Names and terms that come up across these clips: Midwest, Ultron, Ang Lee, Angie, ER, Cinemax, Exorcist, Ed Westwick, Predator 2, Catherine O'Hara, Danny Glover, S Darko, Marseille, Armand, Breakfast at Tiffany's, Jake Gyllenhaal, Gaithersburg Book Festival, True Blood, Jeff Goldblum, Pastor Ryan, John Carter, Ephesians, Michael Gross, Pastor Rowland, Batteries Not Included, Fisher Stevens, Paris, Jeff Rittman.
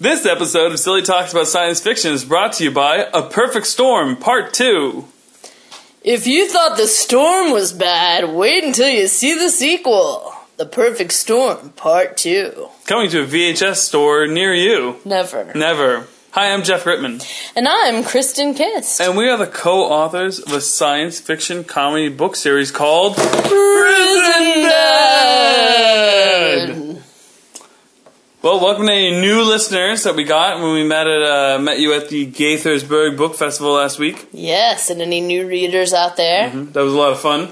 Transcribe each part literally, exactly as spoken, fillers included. This episode of Silly Talks About Science Fiction is brought to you by A Perfect Storm, Part two. If you thought the storm was bad, wait until you see the sequel. The Perfect Storm, Part two. Coming to a V H S store near you. Never. Never. Hi, I'm Jeff Rittman. And I'm Kristen Kiss. And we are the co-authors of a science fiction comedy book series called... Prison Dead! Well, welcome to any new listeners that we got when we met, at, uh, met you at the Gaithersburg Book Festival last week. Yes, and any new readers out there. Mm-hmm. That was a lot of fun.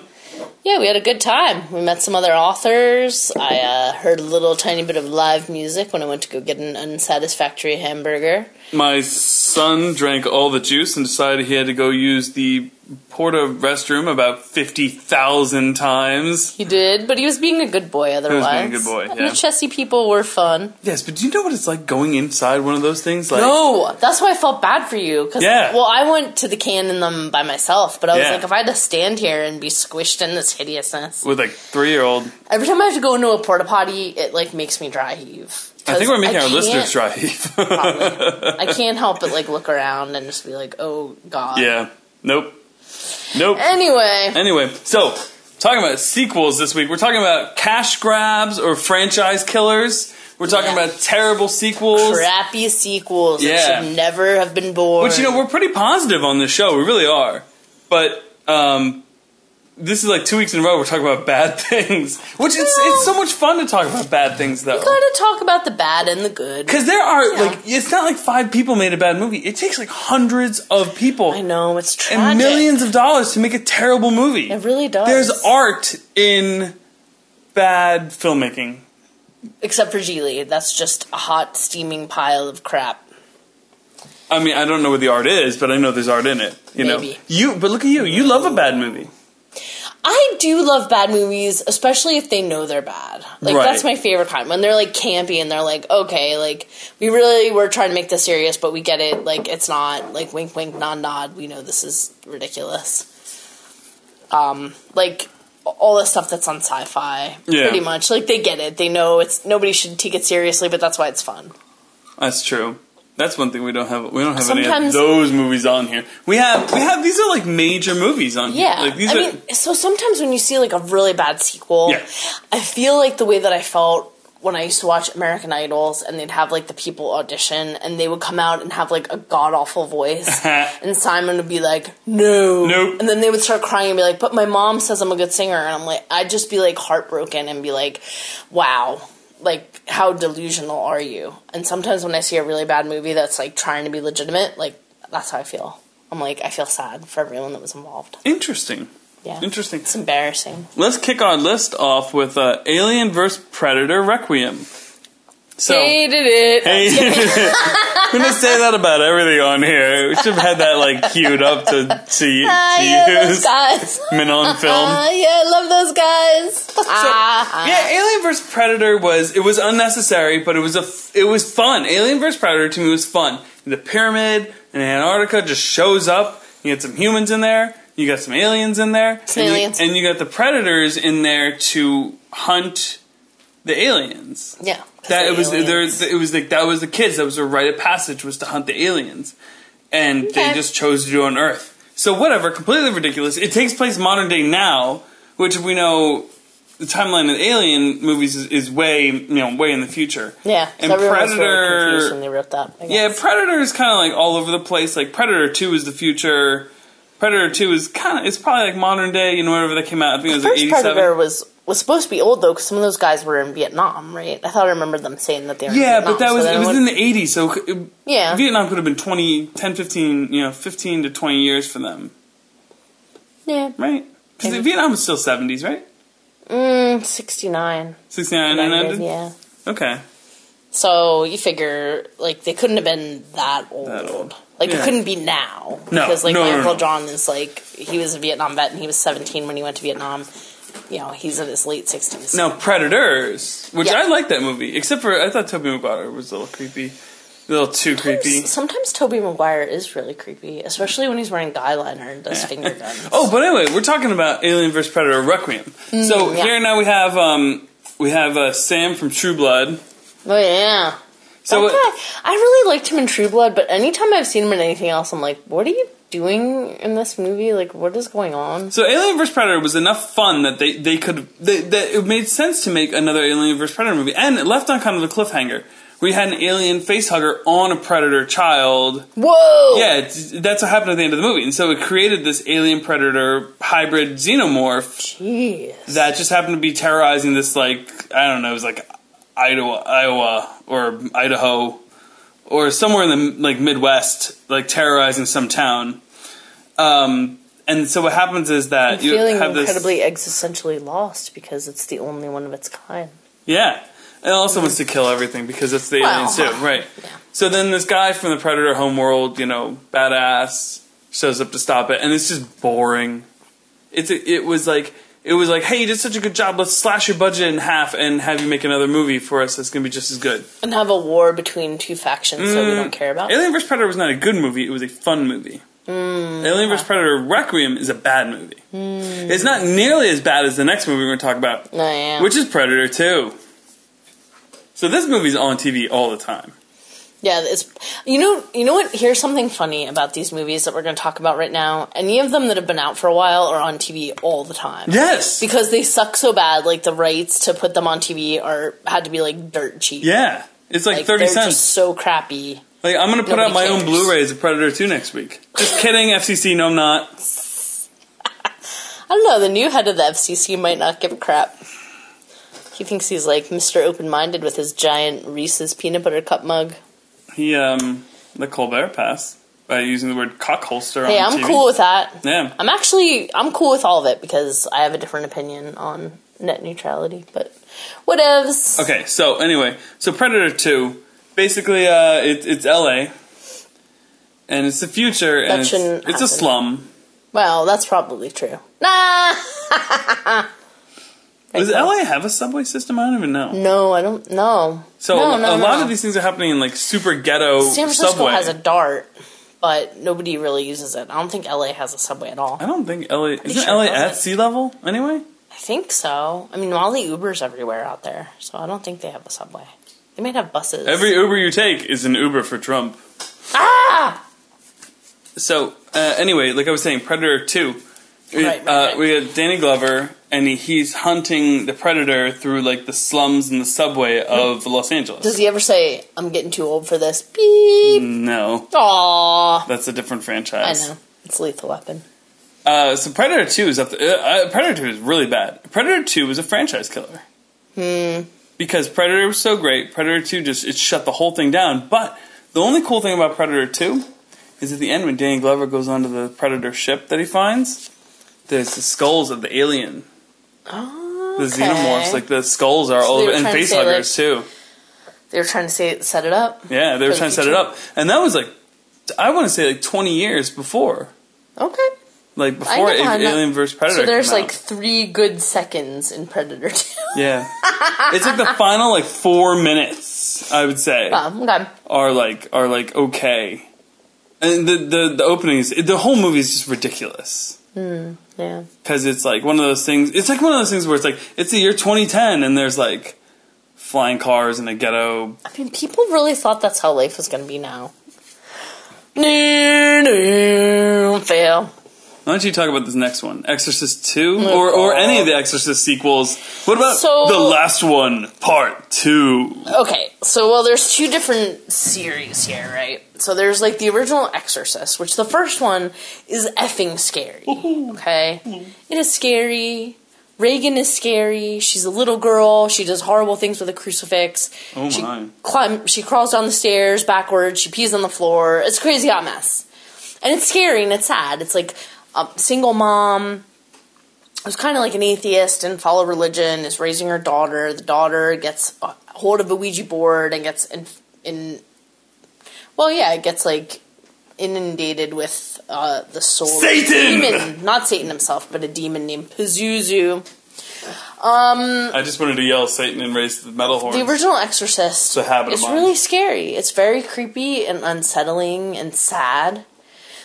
Yeah, we had a good time. We met some other authors. I uh, heard a little tiny bit of live music when I went to go get an unsatisfactory hamburger. My son drank all the juice and decided he had to go use the porta restroom about fifty thousand times. He did, but he was being a good boy otherwise. He was being a good boy, yeah. And the Chessie people were fun. Yes, but do you know what it's like going inside one of those things? Like, no, that's why I felt bad for you. Cause, yeah. Well, I went to the can in them by myself, but I was yeah. like, if I had to stand here and be squished in this hideousness. With like three-year-old. Every time I have to go into a porta potty, it like makes me dry heave. I think we're making I our listeners dry heave. Probably. I can't help but like look around and just be like, oh, God. Yeah. Nope. Nope. Anyway. Anyway, so, talking about sequels this week. We're talking about cash grabs or franchise killers. We're talking yeah. about terrible sequels. Crappy sequels yeah. that should never have been born. Which, you know, we're pretty positive on this show. We really are. But, um... this is like two weeks in a row we're talking about bad things. Which is, well, it's so much fun to talk about bad things, though. You gotta talk about the bad and the good. Because there are, yeah. like, it's not like five people made a bad movie. It takes, like, hundreds of people. I know, it's tragic. And millions of dollars to make a terrible movie. It really does. There's art in bad filmmaking. Except for Gigli. That's just a hot, steaming pile of crap. I mean, I don't know where the art is, but I know there's art in it. You Maybe. Know? You, but look at you. You love a bad movie. I do love bad movies, especially if they know they're bad. Like, right. That's my favorite kind. When they're, like, campy and they're like, okay, like, we really were trying to make this serious, but we get it. Like, it's not, like, wink, wink, nod, nod. We know this is ridiculous. Um, like, all the stuff that's on sci-fi, yeah. pretty much. Like, they get it. They know it's, nobody should take it seriously, but that's why it's fun. That's true. That's one thing we don't have. We don't have Sometimes, any of those movies on here. We have. We have. These are like major movies on yeah, here. Yeah. Like these I are, mean, so sometimes when you see like a really bad sequel, yeah. I feel like the way that I felt when I used to watch American Idols, and they'd have like the people audition, and they would come out and have like a god awful voice, and Simon would be like, "No, nope," and then they would start crying and be like, "But my mom says I'm a good singer," and I'm like, I'd just be like heartbroken and be like, "Wow." Like, how delusional are you? And sometimes when I see a really bad movie that's, like, trying to be legitimate, like, that's how I feel. I'm like, I feel sad for everyone that was involved. Interesting. Yeah. Interesting. It's embarrassing. Let's kick our list off with uh, Alien versus. Predator Requiem. So, hated it. Hated it. We're going to say that about everything on here. We should have had that, like, queued up to, to, to ah, yeah, use. Guys. Men on film. Uh, yeah, love those guys. So, uh, yeah, Alien versus. Predator was, it was unnecessary, but it was a, it was fun. Alien versus. Predator to me was fun. The pyramid in Antarctica just shows up. You get some humans in there. You got some aliens in there. Some and aliens. You, and you got the predators in there to hunt the aliens. Yeah. That it was there. It was like that was the kids. That was their rite of passage was to hunt the aliens, and okay. they just chose to do it on Earth. So whatever, completely ridiculous. It takes place modern day now, which we know the timeline of the Alien movies is, is way you know way in the future. Yeah, and Predator. Really when they wrote that, I guess. Yeah, Predator is kind of like all over the place. Like Predator two is the future. Predator two is kind of it's probably like modern day. You know, whatever that came out. I think it was like eighty-seven. Predator was. Was supposed to be old, though, because some of those guys were in Vietnam, right? I thought I remembered them saying that they were yeah, in Vietnam. Yeah, but that was, so it was in the eighties, so it, yeah. Vietnam could have been twenty, ten, fifteen, you know, fifteen to twenty years for them. Yeah. Right? Because Vietnam was still seventies, right? Mm, sixty-nine. sixty-nine and ended? Yeah. Okay. So, you figure, like, they couldn't have been that old. That old. Like, yeah. it couldn't be now. No, Because, like, no, my no, Uncle no. John is, like, he was a Vietnam vet, and he was seventeen when he went to Vietnam. You know, he's in his late sixties. Now, Predators, which yeah. I like that movie, except for I thought Tobey Maguire was a little creepy. A little too sometimes, creepy. Sometimes Tobey Maguire is really creepy, especially when he's wearing eyeliner and does finger guns. Oh, but anyway, we're talking about Alien versus. Predator Requiem. Mm, so, yeah. here now we have um, we have uh, Sam from True Blood. Oh, yeah. So it, I really liked him in True Blood, but anytime I've seen him in anything else, I'm like, what are you doing in this movie? Like, what is going on? So Alien versus. Predator was enough fun that they, they could... They, that it made sense to make another Alien versus. Predator movie, and it left on kind of a cliffhanger. We had an alien facehugger on a predator child. Whoa! Yeah, it's, that's what happened at the end of the movie. And so it created this alien-predator hybrid xenomorph. Jeez. That just happened to be terrorizing this, like, I don't know, it was like Idaho, Iowa or Idaho or somewhere in the, like, Midwest, like, terrorizing some town. Um, and so what happens is that I'm you have this... feeling incredibly existentially lost because it's the only one of its kind. Yeah. It also wants to kill everything because it's the well, aliens too, right? Yeah. So then this guy from the Predator homeworld, you know, badass, shows up to stop it, and it's just boring. It's a, it was like it was like, hey, you did such a good job. Let's slash your budget in half and have you make another movie for us that's going to be just as good. And have a war between two factions mm, that we don't care about. Alien versus. Predator was not a good movie. It was a fun movie. Mm, Alien yeah. versus. Predator Requiem is a bad movie. Mm. It's not nearly as bad as the next movie we're going to talk about, oh, yeah. which is Predator two. So this movie's on T V all the time. Yeah, it's you know you know what? Here's something funny about these movies that we're going to talk about right now. Any of them that have been out for a while are on T V all the time. Yes, because they suck so bad. Like the rights to put them on T V are had to be like dirt cheap. Yeah, it's like, like thirty cents. Just so crappy. Like I'm going to put out my cares. own Blu-rays of Predator two next week. Just kidding, F C C. No, I'm not. I don't know. The new head of the F C C might not give a crap. He thinks he's, like, Mister Open-Minded with his giant Reese's peanut butter cup mug. He, um, the Colbert Pass, by using the word cockholster hey, on T V. Hey, I'm cool with that. Yeah. I'm actually, I'm cool with all of it, because I have a different opinion on net neutrality, but whatevs. Okay, so, anyway, so Predator two, basically, uh, it, it's L A, and it's the future, and it's, it's a slum. Well, that's probably true. Nah! Does L A have a subway system? I don't even know. No, I don't know. So no, no, a no. lot of these things are happening in like super ghetto subway. San Francisco subway. has a DART, but nobody really uses it. I don't think L A has a subway at all. I don't think L A... Isn't sure L A at it. sea level anyway? I think so. I mean, all the Uber's everywhere out there, so I don't think they have a subway. They might have buses. Every Uber you take is an Uber for Trump. Ah! So, uh, anyway, like I was saying, Predator two... Right, right, right. Uh, we had Danny Glover, and he, he's hunting the Predator through, like, the slums and the subway of Los Angeles. Does he ever say, I'm getting too old for this? Beep! No. Aww. That's a different franchise. I know. It's Lethal Weapon. Uh, so Predator two is up to, uh, Predator two is really bad. Predator two was a franchise killer. Hmm. Because Predator was so great, Predator two just it shut the whole thing down. But the only cool thing about Predator two is at the end when Danny Glover goes onto the Predator ship that he finds... There's the skulls of the alien. Oh, okay. The xenomorphs, like the skulls are so all over, and facehuggers to like, too. They were trying to say, set it up. Yeah, they were trying to set it up, and that was like, I want to say like twenty years before. Okay. Like before a- Alien versus. Predator. So there's like three good seconds in Predator two. Yeah, it's like the final like four minutes, I would say. Wow, okay. Are like are like okay, and the the the openings, the whole movie is just ridiculous. Mm, yeah. Because it's like one of those things, it's like one of those things where it's like, it's the year twenty ten and there's like flying cars in a ghetto. I mean, people really thought that's how life was going to be now. No, no, fail. Why don't you talk about this next one? Exorcist two? Oh, or or any of the Exorcist sequels. What about so, the last one, part two? Okay, so, well, there's two different series here, right? So there's, like, the original Exorcist, which the first one is effing scary, okay? It is scary. Regan is scary. She's a little girl. She does horrible things with a crucifix. Oh, she my. Climb, she crawls down the stairs backwards. She pees on the floor. It's a crazy hot mess. And it's scary and it's sad. It's, like... a single mom who's kind of like an atheist and follow religion is raising her daughter. The daughter gets a hold of a Ouija board and gets in, in well, yeah, it gets like inundated with uh, the soul Satan! Of a demon, not Satan himself, but a demon named Pazuzu. Um, I just wanted to yell Satan and raise the metal horns. The original Exorcist is really scary. It's very creepy and unsettling and sad.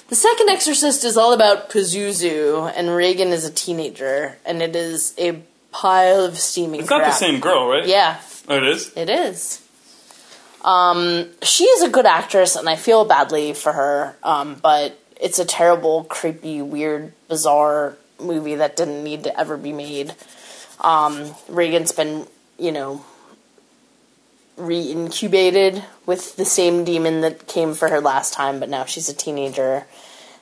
The second Exorcist is all about Pazuzu, and Regan is a teenager, and it is a pile of steaming crap. It's not crap. The same girl, right? Yeah. Oh, it is? It is. Um, she is a good actress, and I feel badly for her, um, but it's a terrible, creepy, weird, bizarre movie that didn't need to ever be made. Um, Regan's been, you know, re-incubated with the same demon that came for her last time, but now she's a teenager.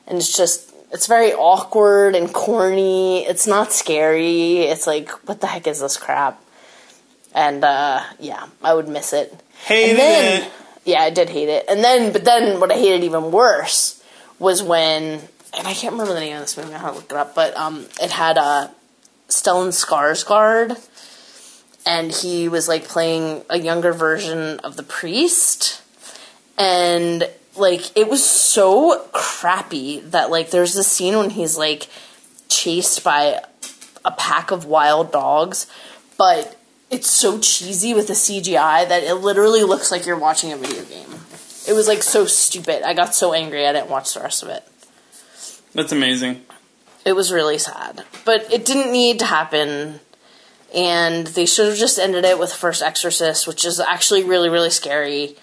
And it's just, it's very awkward and corny. It's not scary. It's like, what the heck is this crap? And, uh, yeah, I would miss it. Hated and then, it. Yeah, I did hate it. And then, but then what I hated even worse was when, and I can't remember the name of this movie, I had to look it up, but, um, it had, uh, Stellan Skarsgård, and he was, like, playing a younger version of the priest, and, like, it was so crappy that, like, there's this scene when he's, like, chased by a pack of wild dogs, but it's so cheesy with the C G I that it literally looks like you're watching a video game. It was, like, so stupid. I got so angry I didn't watch the rest of it. That's amazing. It was really sad. But it didn't need to happen, and they should have just ended it with First Exorcist, which is actually really, really scary.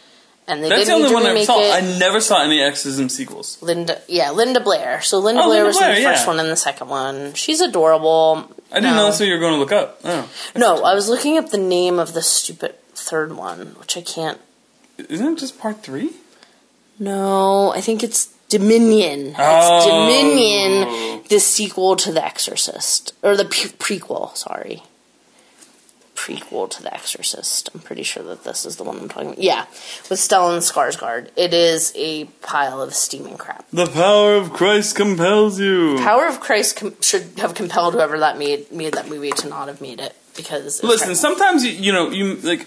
And they That's didn't the only one I saw. It. I never saw any Exorcism sequels. Linda, yeah, Linda Blair. So Linda oh, Blair Linda was Blair, in the first yeah. one and the second one. She's adorable. I didn't no. know that's what you were going to look up. Oh, no, I was looking up the name of the stupid third one, which I can't. Isn't it just part three? No, I think it's Dominion. Oh. It's Dominion, the sequel to The Exorcist. Or the pre- prequel, sorry. Prequel to The Exorcist. I'm pretty sure that this is the one I'm talking about. Yeah, with Stellan Skarsgård. It is a pile of steaming crap. The power of Christ compels you. The power of Christ com- should have compelled whoever that made made that movie to not have made it, because listen, incredible. Sometimes you, you know you like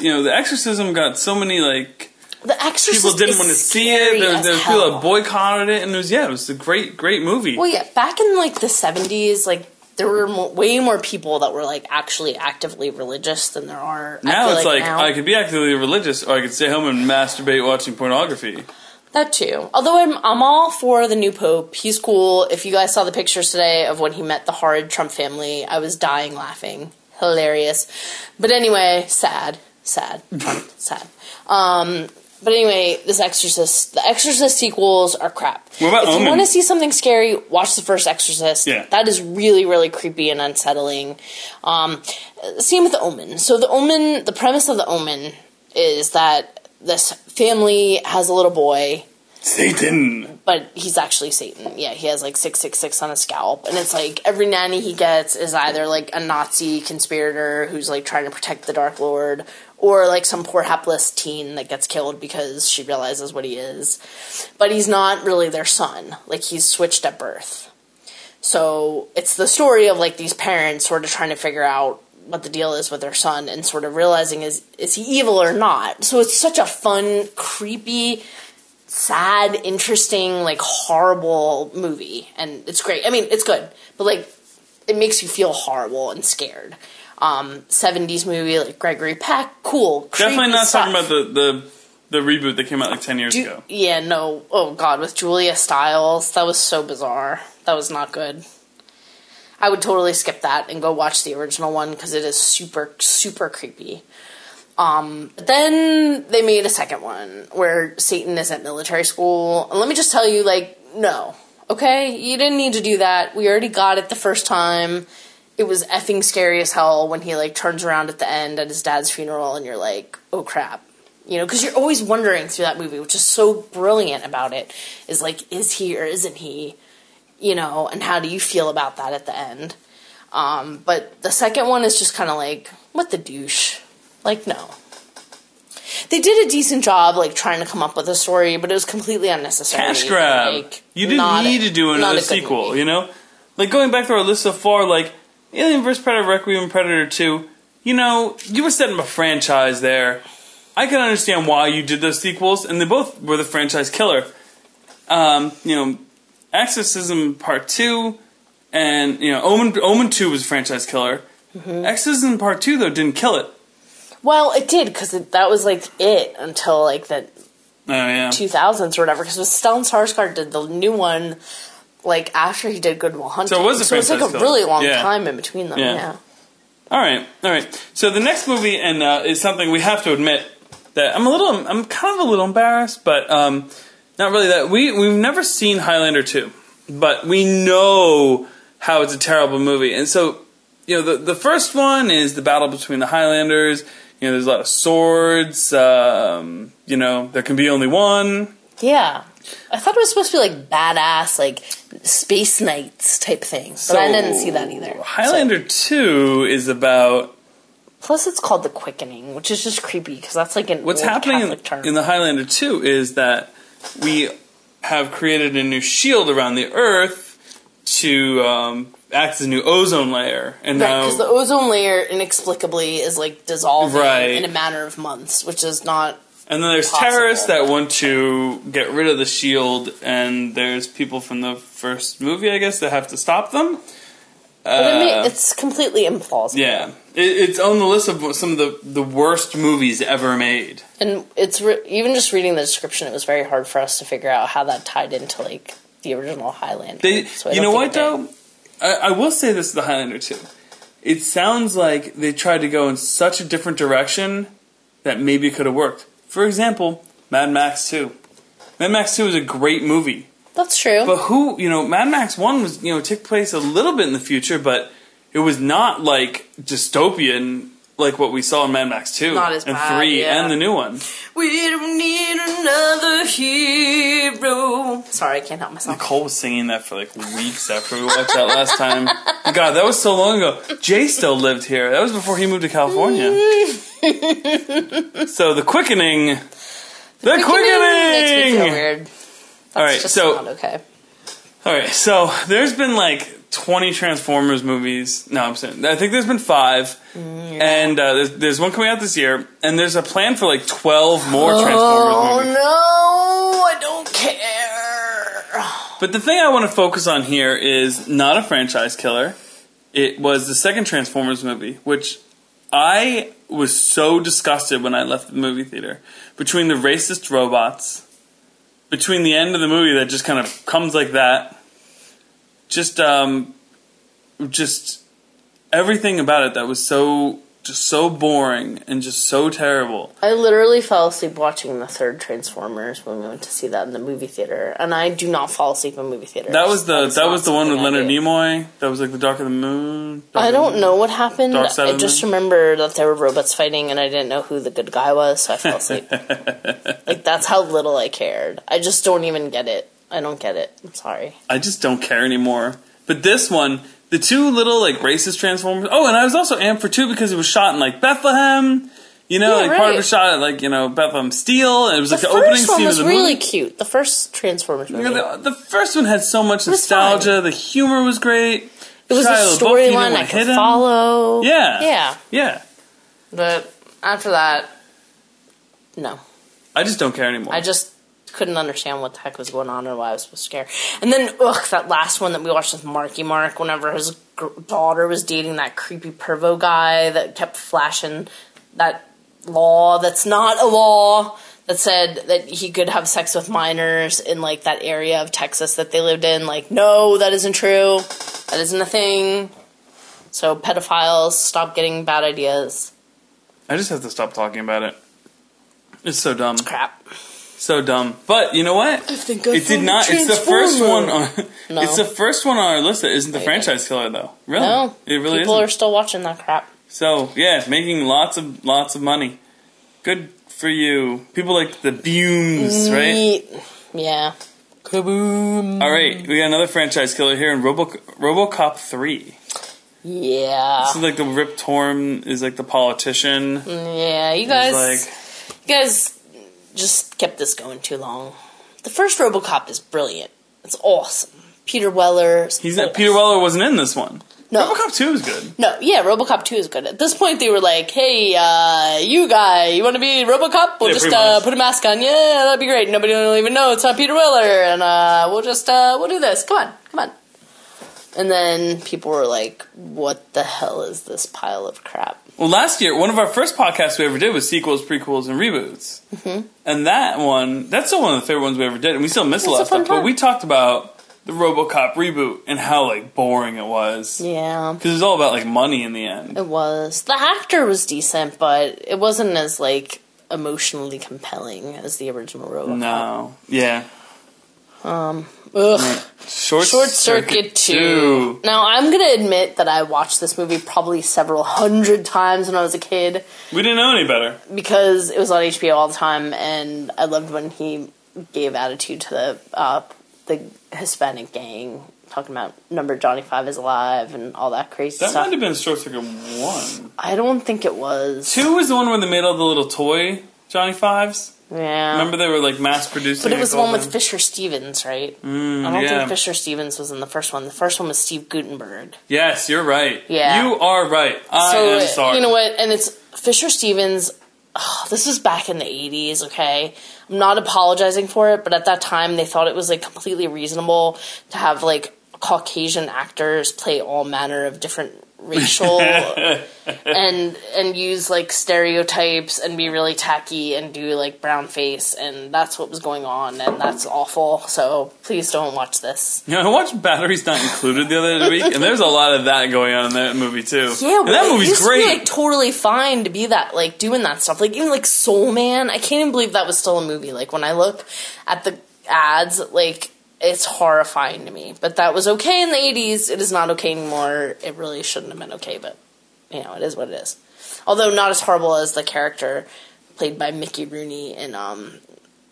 you know The Exorcism got so many like The Exorcist people didn't want to see it. There, there was people that boycotted it, and it was yeah, it was a great great movie. Well, yeah, back in like the seventies, like. There were more, way more people that were, like, actually actively religious than there are. Now it's like, like now. I could be actively religious, or I could stay home and masturbate watching pornography. That, too. Although I'm, I'm all for the new Pope. He's cool. If you guys saw the pictures today of when he met the horrid Trump family, I was dying laughing. Hilarious. But anyway, sad. Sad. sad. Um... But anyway, this Exorcist, the Exorcist sequels are crap. What about Omen? If you want to see something scary, watch the first Exorcist. Yeah. That is really, really creepy and unsettling. Um, same with the Omen. So the Omen, the premise of the Omen is that this family has a little boy. Satan. But he's actually Satan. Yeah, he has like six six six on his scalp. And it's like every nanny he gets is either like a Nazi conspirator who's like trying to protect the Dark Lord, or, like, some poor hapless teen that gets killed because she realizes what he is. But he's not really their son. Like, he's switched at birth. So it's the story of, like, these parents sort of trying to figure out what the deal is with their son and sort of realizing, is is he evil or not? So it's such a fun, creepy, sad, interesting, like, horrible movie. And it's great. I mean, it's good. But, like, it makes you feel horrible and scared. Um, seventies movie, like Gregory Peck, cool, creepy Definitely not stuff. Talking about the, the, the reboot that came out like ten years Do, ago. Yeah, no, oh god, with Julia Stiles, that was so bizarre. That was not good. I would totally skip that and go watch the original one, because it is super, super creepy. Um, but then they made a second one, where Satan is at military school, and let me just tell you, like, no, okay? You didn't need to do that, we already got it the first time. It was effing scary as hell when he, like, turns around at the end at his dad's funeral and you're like, oh, crap. You know, because you're always wondering through that movie, which is so brilliant about it, is, like, is he or isn't he? You know, and how do you feel about that at the end? Um, but the second one is just kind of like, what the douche? Like, no. They did a decent job, like, trying to come up with a story, but it was completely unnecessary. Cash grab. Like, you didn't need a, to do another sequel, movie. You know? Like, going back through our list so far, like, Alien versus. Predator Requiem, Predator two, you know, you were setting up a franchise there. I can understand why you did those sequels, and they both were the franchise killer. Um, you know, Exorcism Part two, and, you know, Omen, Omen two was a franchise killer. Mm-hmm. Exorcism Part two, though, didn't kill it. Well, it did, because that was, like, it until, like, the oh, yeah. two thousands or whatever, because Stellan Skarsgård did the new one, like, after he did Good Will Hunting. So it was a franchise killer. So it was, like, a really long yeah. time in between them, yeah. yeah. All right, all right. So the next movie, and uh, is something we have to admit, that I'm a little, I'm kind of a little embarrassed, but um, not really that. We, we've never seen Highlander two, but we know how it's a terrible movie. And so, you know, the, the first one is the battle between the Highlanders. You know, there's a lot of swords. Um, you know, there can be only one. Yeah. I thought it was supposed to be like badass, like space knights type things. But so I didn't see that either. Highlander so. two is about... Plus it's called The Quickening, which is just creepy because that's like an What's old happening Catholic term. In the Highlander two is that we have created a new shield around the Earth to um, act as a new ozone layer. And right, because the ozone layer inexplicably is like dissolving right. in a matter of months, which is not... And then there's possible. terrorists that want to get rid of the shield, and there's people from the first movie, I guess, that have to stop them. Uh, may, it's completely implausible. Yeah. It, it's on the list of some of the, the worst movies ever made. And it's re- even just reading the description, it was very hard for us to figure out how that tied into, like, the original Highlander. They, so you know what, though? I, I will say this to the Highlander, too. It sounds like they tried to go in such a different direction that maybe it could have worked. For example, Mad Max two. Mad Max two is a great movie. That's true. But who, you know, Mad Max one was, you know, took place a little bit in the future, but it was not like dystopian like what we saw in Mad Max two not as and bad, three yeah. and the new one. We don't need another hero. Sorry, I can't help myself. Nicole was singing that for like weeks after we watched that last time. God, that was so long ago. Jay still lived here. That was before he moved to California. So the quickening, the, the quickening, quickening makes me feel weird. That's all right, just so not okay. All right, so there's been like twenty Transformers movies. No, I'm saying I think there's been five, yeah. and uh, there's, there's one coming out this year, and there's a plan for like twelve more Transformers oh, movies. Oh no, I don't care. But the thing I want to focus on here is not a franchise killer. It was the second Transformers movie, which I was so disgusted when I left the movie theater. Between the racist robots, between the end of the movie that just kind of comes like that, just um, just everything about it that was so just so boring and just so terrible. I literally fell asleep watching the third Transformers when we went to see that in the movie theater, and I do not fall asleep in movie theaters. That was the That's that was the one with I Leonard do. Nimoy. That was like the Dark of the Moon. Dark I don't know what happened. Dark Side I of the just Moon. Remember that there were robots fighting, and I didn't know who the good guy was, so I fell asleep. Like that's how little I cared. I just don't even get it. I don't get it. I'm sorry. I just don't care anymore. But this one. The two little, like, racist Transformers. Oh, and I was also amped for two because it was shot in, like, Bethlehem. You know, yeah, like, right. part of it was shot at, like, you know, Bethlehem Steel. And it was, the like, the opening scene of the really movie. The first one was really cute. The first Transformers movie. You know, the, the first one had so much nostalgia. Fun. The humor was great. It was Shia a storyline I could follow. Yeah. Yeah. Yeah. But after that, no. I just don't care anymore. I just... couldn't understand what the heck was going on or why I was supposed to care. And then, ugh, that last one that we watched with Marky Mark whenever his g- daughter was dating that creepy pervo guy that kept flashing that law that's not a law that said that he could have sex with minors in, like, that area of Texas that they lived in. Like, no, that isn't true. That isn't a thing. So pedophiles, stop getting bad ideas. I just have to stop talking about it. It's so dumb. It's crap. So dumb, but you know what? I think I it did not. It's the first one. On, no. It's the first one on our list that isn't the franchise killer, though. Really, no. It really people isn't. Are still watching that crap. So yeah, making lots of lots of money. Good for you. People like the Booms, right? Yeah. Kaboom! All right, we got another franchise killer here in Robo RoboCop three. Yeah. This is like the Rip Torn is like the politician. Yeah, you guys. Like, you guys. Just kept this going too long. The first RoboCop is brilliant. It's awesome. Peter Weller. He's not, Peter Weller wasn't in this one. No. RoboCop two is good. No, yeah, RoboCop two is good. At this point, they were like, "Hey, uh, you guy, you want to be RoboCop? We'll yeah, just uh, put a mask on. Yeah, that'd be great. Nobody will even know it's not Peter Weller, and uh, we'll just uh, we'll do this. Come on, come on." And then people were like, "What the hell is this pile of crap?" Well, last year, one of our first podcasts we ever did was sequels, prequels, and reboots. Mm-hmm. And that one, that's still one of the favorite ones we ever did, and we still miss a lot of stuff, but we talked about the RoboCop reboot and how, like, boring it was. Yeah. Because it was all about, like, money in the end. It was. The actor was decent, but it wasn't as, like, emotionally compelling as the original Robocop. No. Yeah. Um, ugh. Short, Short Circuit, Circuit two. Now, I'm going to admit that I watched this movie probably several hundred times when I was a kid. We didn't know any better. Because it was on H B O all the time, and I loved when he gave attitude to the uh, the Hispanic gang, talking about number Johnny Five is alive and all that crazy that stuff. That might have been Short Circuit one. I don't think it was. Two was the one where they made all the little toy Johnny Fives. Yeah. Remember they were like mass producing. But it was the one with Fisher Stevens, right? Mm, I don't yeah. think Fisher Stevens was in the first one. The first one was Steve Guttenberg. Yes, you're right. Yeah. You are right. I so, am sorry. You know what? And it's Fisher Stevens. Oh, this was back in the eighties, okay? I'm not apologizing for it, but at that time they thought it was like completely reasonable to have like Caucasian actors play all manner of different racial and and use like stereotypes and be really tacky and do like brown face, and that's what was going on, and that's awful, so please don't watch this. You know, I watched Batteries Not Included the other week, and there's a lot of that going on in that movie too. Yeah, and that movie's great. It used to be like totally fine to be that, like doing that stuff, like even like Soul Man. I can't even believe that was still a movie. Like when I look at the ads, like it's horrifying to me. But that was okay in the eighties. It is not okay anymore. It really shouldn't have been okay, but, you know, it is what it is. Although not as horrible as the character played by Mickey Rooney in um,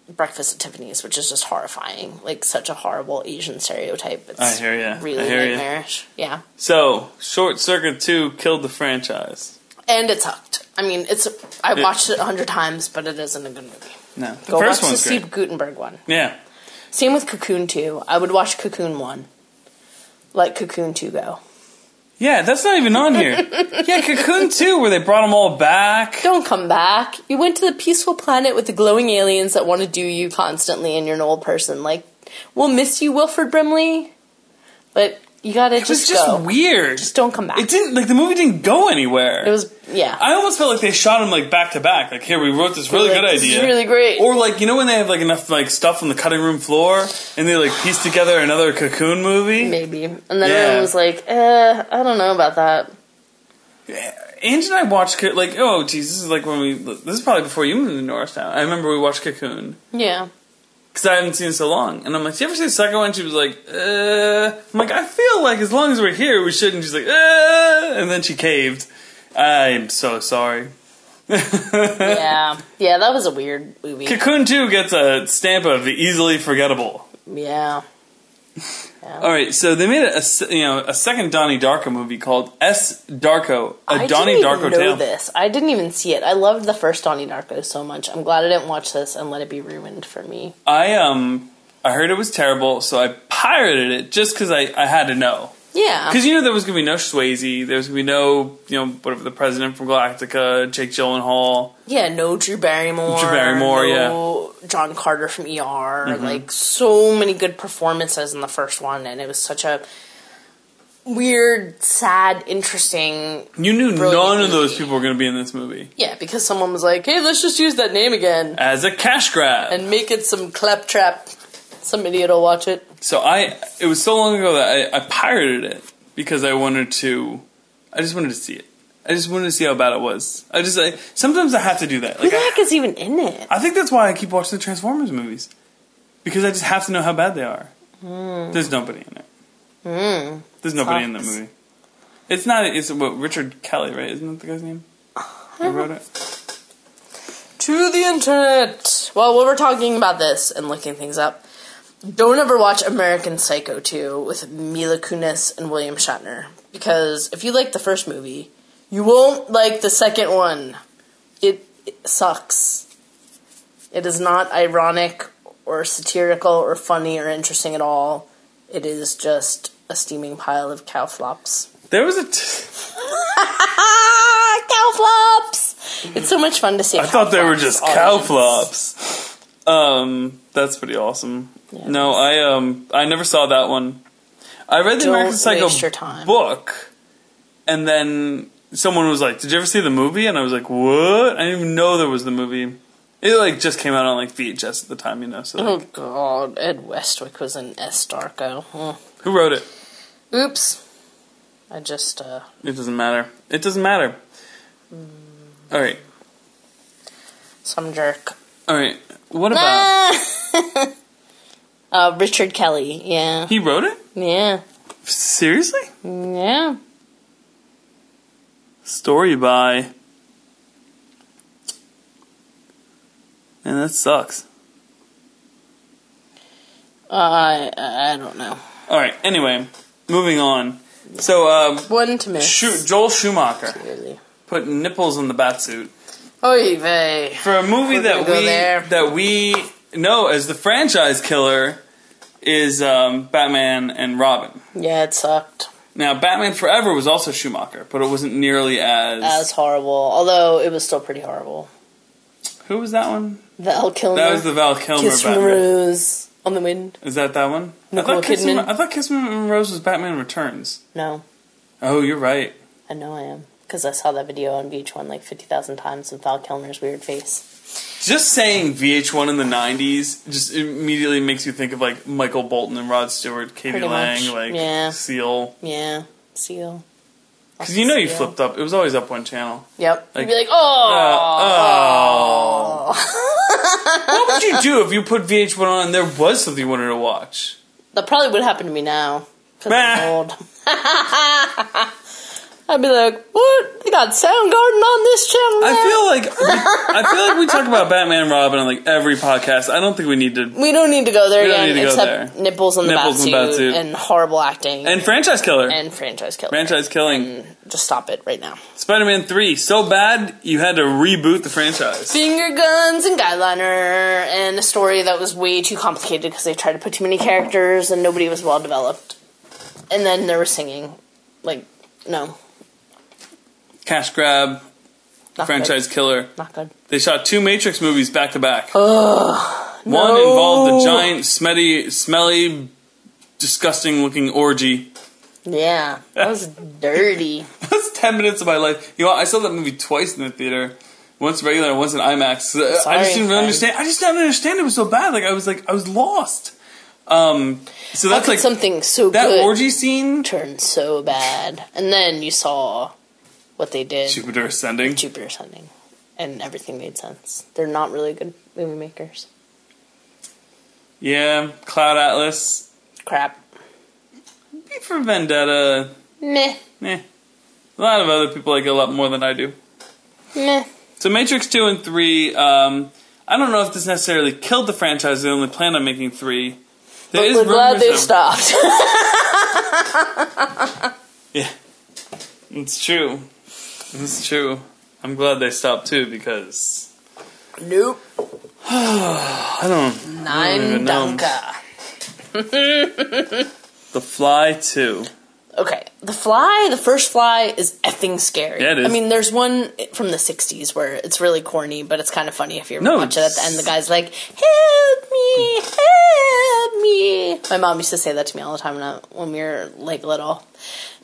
Breakfast at Tiffany's, which is just horrifying. Like, such a horrible Asian stereotype. It's I hear ya. really I hear nightmarish. Ya. Yeah. So, Short Circuit two killed the franchise. And it sucked. I mean, it's I it, watched it a hundred times, but it isn't a good movie. No. The Go first watch the Steve Guttenberg one. Yeah. Same with Cocoon two. I would watch Cocoon one. Let Cocoon two go. Yeah, that's not even on here. Yeah, Cocoon two, where they brought them all back. Don't come back. You went to the peaceful planet with the glowing aliens that want to do you constantly, and you're an old person. Like, we'll miss you, Wilford Brimley. But you gotta just go. It was just go. weird. Just don't come back. It didn't, like, the movie didn't go anywhere. It was, yeah. I almost felt like they shot him, like, back to back. Like, here, we wrote this really like, good this idea. This is really great. Or, like, you know when they have, like, enough, like, stuff on the cutting room floor? And they, like, piece together another Cocoon movie? Maybe. And then yeah. everyone was like, eh, I don't know about that. Yeah. Angie and I watched, like, oh, geez, this is, like, when we, this is probably before you moved to Norristown. I remember we watched Cocoon. Yeah. Because I haven't seen it so long. And I'm like, did you ever see the second one? She was like, uh. I'm like, I feel like as long as we're here, we shouldn't. She's like, uh. And then she caved. I'm so sorry. yeah. Yeah, that was a weird movie. Cocoon two gets a stamp of the easily forgettable. Yeah. yeah. All right, so they made a, you know, a second Donnie Darko movie called S. Darko, a I Donnie Darko tale. I didn't know this. I didn't even see it. I loved the first Donnie Darko so much. I'm glad I didn't watch this and let it be ruined for me. I um, I heard it was terrible, so I pirated it just because I, I had to know. Yeah. Because you know there was going to be no Swayze, there was going to be no, you know, whatever, the president from Galactica, Jake Gyllenhaal. Yeah, no Drew Barrymore. Drew Barrymore, no yeah. John Carter from E R. Mm-hmm. Like, so many good performances in the first one, and it was such a weird, sad, interesting... You knew none movie. of those people were going to be in this movie. Yeah, because someone was like, hey, let's just use that name again. As a cash grab. And make it some claptrap. Some idiot will watch it. So I, it was so long ago that I, I pirated it because I wanted to, I just wanted to see it. I just wanted to see how bad it was. I just, I, sometimes I have to do that. Like, who the heck I, is even in it? I think that's why I keep watching the Transformers movies. Because I just have to know how bad they are. Mm. There's nobody in it. Mm. There's nobody Sucks. in the movie. It's not, it's what, Richard Kelly, right? Isn't that the guy's name? Who wrote it? To the internet! Well, while we're talking about this and looking things up, don't ever watch American Psycho two with Mila Kunis and William Shatner. Because if you like the first movie, you won't like the second one. It, it sucks. It is not ironic or satirical or funny or interesting at all. It is just a steaming pile of cow flops. There was a... T- cow flops! It's so much fun to see. I thought they were just cow flops. Um, that's pretty awesome. Yeah. No, I um I never saw that one. I read the Don't American Psycho book, and then someone was like, "Did you ever see the movie?" And I was like, "What?" I didn't even know there was the movie. It like just came out on like V H S at the time, you know. So like, oh god, Ed Westwick was in S. Darko. Huh. Who wrote it? Oops, I just. Uh... It doesn't matter. It doesn't matter. Mm. All right. Some jerk. Alright, what about... uh, Richard Kelly, yeah. He wrote it? Yeah. Seriously? Yeah. Story by... Man, that sucks. Uh, I, I don't know. Alright, anyway, moving on. So, um... One to miss. Sh- Joel Schumacher. Seriously. Put nipples in the batsuit. Oy vey. For a movie We're that we there. that we know as the franchise killer is um, Batman and Robin. Yeah, it sucked. Now, Batman Forever was also Schumacher, but it wasn't nearly as... As horrible, although it was still pretty horrible. Who was that one? Val Kilmer. That was the Val Kilmer Kiss Batman. Kiss from Rose on the Wind. Is that that one? Nicole I thought Kidman. From, I thought Kiss from Rose was Batman Returns. No. Oh, you're right. I know I am. Because I saw that video on V H one like fifty thousand times with Val Kilmer's weird face. Just saying V H one in the nineties just immediately makes you think of like Michael Bolton and Rod Stewart, Katie Pretty Lang, much. like yeah. Seal. Yeah, Seal. Because you know you Seal. flipped up. It was always up one channel. Yep. Like, you'd be like, oh! Uh, oh. What would you do if you put V H one on and there was something you wanted to watch? That probably would happen to me now. Because I'm old. I'd be like, what? They got Soundgarden on this channel now? I feel like we, I feel like we talk about Batman and Robin on like every podcast. I don't think we need to. We don't need to go there again. Except there. nipples on the batsuit and horrible acting and franchise killer and franchise killer franchise killing. And just stop it right now. Spider-Man three so bad you had to reboot the franchise. Finger guns and guyliner and a story that was way too complicated because they tried to put too many characters and nobody was well developed. And then there was singing, like no. Cash grab, Not franchise good. killer. Not good. They shot two Matrix movies back to back. Ugh, One no. involved a giant, smelly, smelly, disgusting-looking orgy. Yeah, that was dirty. That's ten minutes of my life. You know, I saw that movie twice in the theater. Once regular, once in IMAX. Sorry, I just didn't really understand. I just didn't understand it was so bad. Like I was like I was lost. Um, so that's like something so that good orgy scene turned so bad, and then you saw. What they did. Jupiter Ascending? Jupiter Ascending. And everything made sense. They're not really good movie makers. Yeah. Cloud Atlas. Crap. V for Vendetta. Meh. Meh. A lot of other people like it a lot more than I do. Meh. So Matrix two and three, um, I don't know if this necessarily killed the franchise. They only plan on making three. There but is we're glad they of- stopped. Yeah. It's true. It's true. I'm glad they stopped too because. Nope. I don't. Nine Dunka. The Fly two. Okay, The Fly. The first Fly is effing scary. Yeah, it is. I mean, there's one from the sixties where it's really corny, but it's kind of funny if you ever no, watch it. At the end, the guy's like, "Help me, help me." My mom used to say that to me all the time when, I, when we were like little.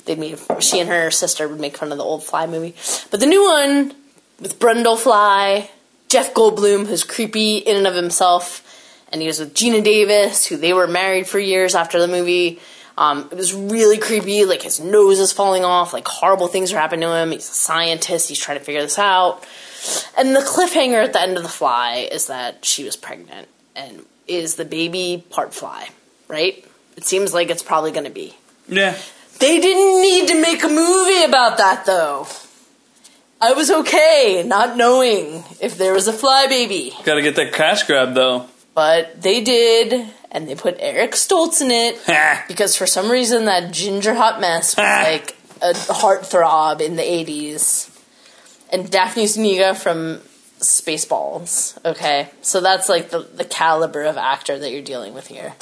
They'd make, she and her sister would make fun of the old Fly movie. But the new one, with Brundle Fly, Jeff Goldblum, who's creepy in and of himself, and he was with Gina Davis, who they were married for years after the movie. Um, it was really creepy, like his nose is falling off, like horrible things are happening to him, he's a scientist, he's trying to figure this out. And the cliffhanger at the end of The Fly is that she was pregnant, and is the baby part fly, right? It seems like it's probably going to be. Yeah. They didn't need to make a movie about that, though. I was okay not knowing if there was a fly baby. Gotta get that cash grab, though. But they did, and they put Eric Stoltz in it, because for some reason that ginger hot mess was like a heartthrob in the eighties. And Daphne Zuniga from Spaceballs, okay? So that's like the, the caliber of actor that you're dealing with here.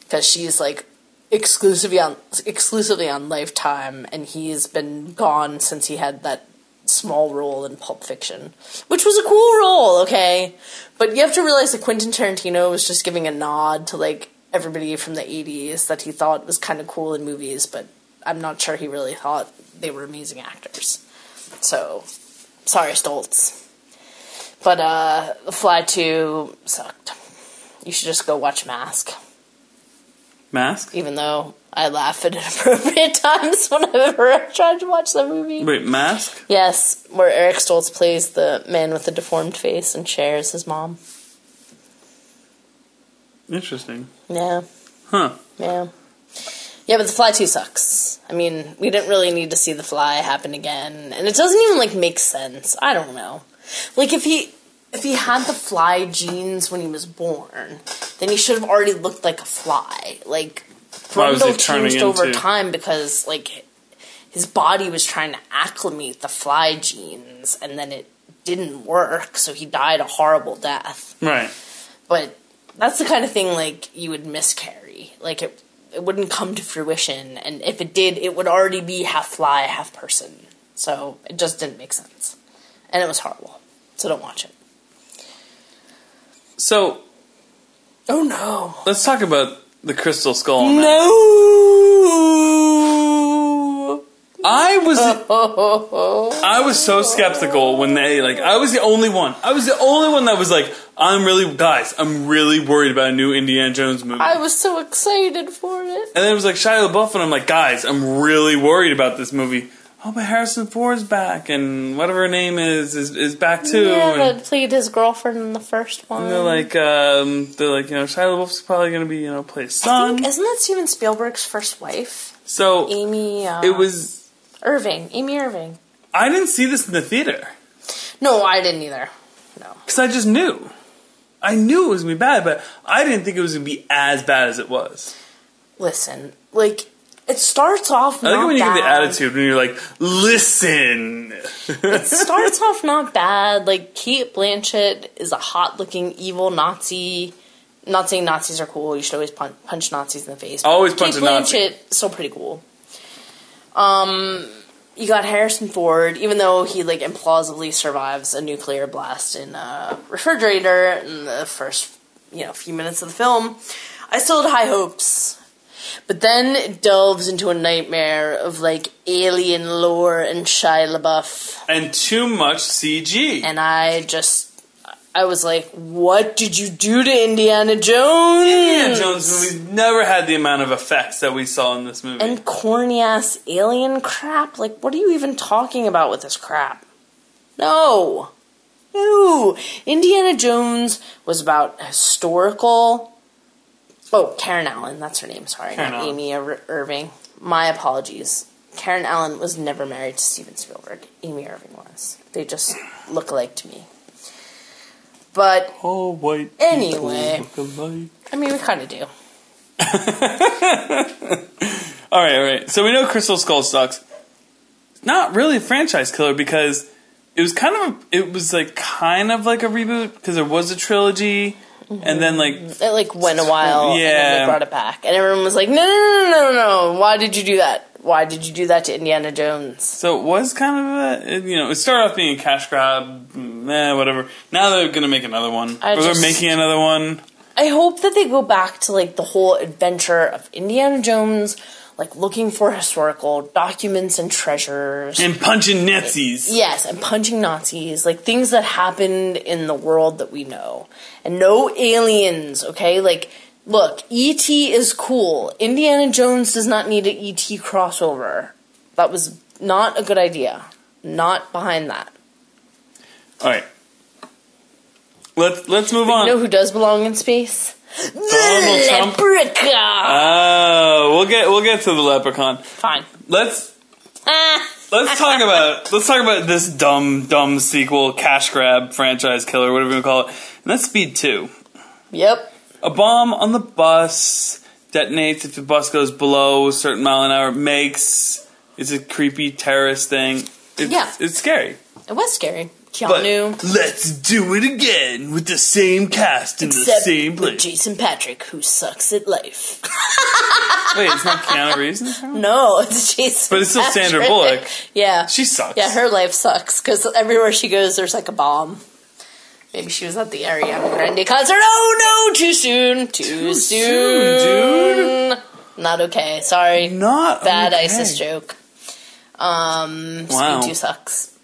Because she's like... Exclusively on exclusively on Lifetime, and he's been gone since he had that small role in Pulp Fiction, which was a cool role, okay? But you have to realize that Quentin Tarantino was just giving a nod to, like, everybody from the eighties that he thought was kind of cool in movies, but I'm not sure he really thought they were amazing actors. So, sorry, Stoltz. But, uh, The Fly two sucked. You should just go watch Mask. Mask? Even though I laugh at inappropriate times whenever I try to watch that movie. Wait, Mask? Yes, where Eric Stoltz plays the man with the deformed face and Cher is his mom. Interesting. Yeah. Huh. Yeah. Yeah, but The Fly two sucks. I mean, we didn't really need to see The Fly happen again. And it doesn't even, like, make sense. I don't know. Like, if he... If he had the fly genes when he was born, then he should have already looked like a fly. Like, Brundle changed over into... time because, like, his body was trying to acclimate the fly genes, and then it didn't work, so he died a horrible death. Right. But that's the kind of thing, like, you would miscarry. Like, it, it wouldn't come to fruition, and if it did, it would already be half fly, half person. So it just didn't make sense. And it was horrible. So don't watch it. So, oh no! Let's talk about the Crystal Skull. No, I was I was so skeptical when they like. I was the only one. I was the only one that was like, "I'm really guys. I'm really worried about a new Indiana Jones movie." I was so excited for it, and then it was like Shia LaBeouf, and I'm like, "Guys, I'm really worried about this movie." Oh, but Harrison Ford's back, and whatever her name is, is, is back too. Yeah, that played his girlfriend in the first one. And they're like, um, they're like, you know, Shia LaBeouf's probably going to be, you know, play his son. I think, isn't that Steven Spielberg's first wife? So, Amy, uh, it was... Irving, Amy Irving. I didn't see this in the theater. No, I didn't either. No. Because I just knew. I knew it was going to be bad, but I didn't think it was going to be as bad as it was. Listen, like... It starts off not bad. I like when you bad. Get the attitude when you're like, listen. It starts off not bad. Like, Kate Blanchett is a hot-looking, evil Nazi. Not saying Nazis are cool. You should always punch, punch Nazis in the face. Always punch Kate a Nazi. Kate Blanchett, still pretty cool. Um, you got Harrison Ford, even though he, like, implausibly survives a nuclear blast in a refrigerator in the first, you know, few minutes of the film. I still had high hopes. But then it delves into a nightmare of, like, alien lore and Shia LaBeouf. And too much C G. And I just... I was like, what did you do to Indiana Jones? Indiana Jones movies never had the amount of effects that we saw in this movie. And corny-ass alien crap. Like, what are you even talking about with this crap? No. No. Indiana Jones was about historical... Oh, Karen Allen. That's her name. Sorry, Karen not Allen. Amy Ir- Irving. My apologies. Karen Allen was never married to Steven Spielberg. Amy Irving was. They just look alike to me. But all white anyway, people look alike. I mean, we kind of do. all right, all right. So we know Crystal Skull sucks. Not really a franchise killer because it was kind of a, it was like kind of like a reboot because there was a trilogy. Mm-hmm. And then, like... It, like, went a while, yeah. And then they brought it back. And everyone was like, no, no, no, no, no, why did you do that? Why did you do that to Indiana Jones? So it was kind of a... You know, it started off being a cash grab, eh, whatever. Now they're going to make another one. I or just, they're making another one. I hope that they go back to, like, the whole adventure of Indiana Jones, like, looking for historical documents and treasures. And punching Nazis. And, yes, and punching Nazis. Like, things that happened in the world that we know. And no aliens, okay? Like, look, E T is cool. Indiana Jones does not need an E T crossover. That was not a good idea. Not behind that. All right. Let's, let's move but on. You know who does belong in space? The Trump. Leprechaun. Oh, we'll get we'll get to the leprechaun. Fine. Let's let's talk about let's talk about this dumb dumb sequel, cash grab, franchise killer, whatever you call it. And that's Speed two. Yep. A bomb on the bus detonates if the bus goes below a certain mile an hour. Makes it's a creepy terrorist thing. It's, yeah, it's scary. It was scary. Keanu. But let's do it again with the same cast in Except the same place. With Jason Patrick, who sucks at life. Wait, it's not Keanu Reeves? No, it's Jason. But it's still Patrick. Sandra Bullock. Yeah, she sucks. Yeah, her life sucks because everywhere she goes, there's like a bomb. Maybe she was at the Ariana Grande concert. Oh no, too soon, too, too soon. soon, dude. Not okay. Sorry, not bad okay. ISIS joke. Um, wow. Speed two sucks.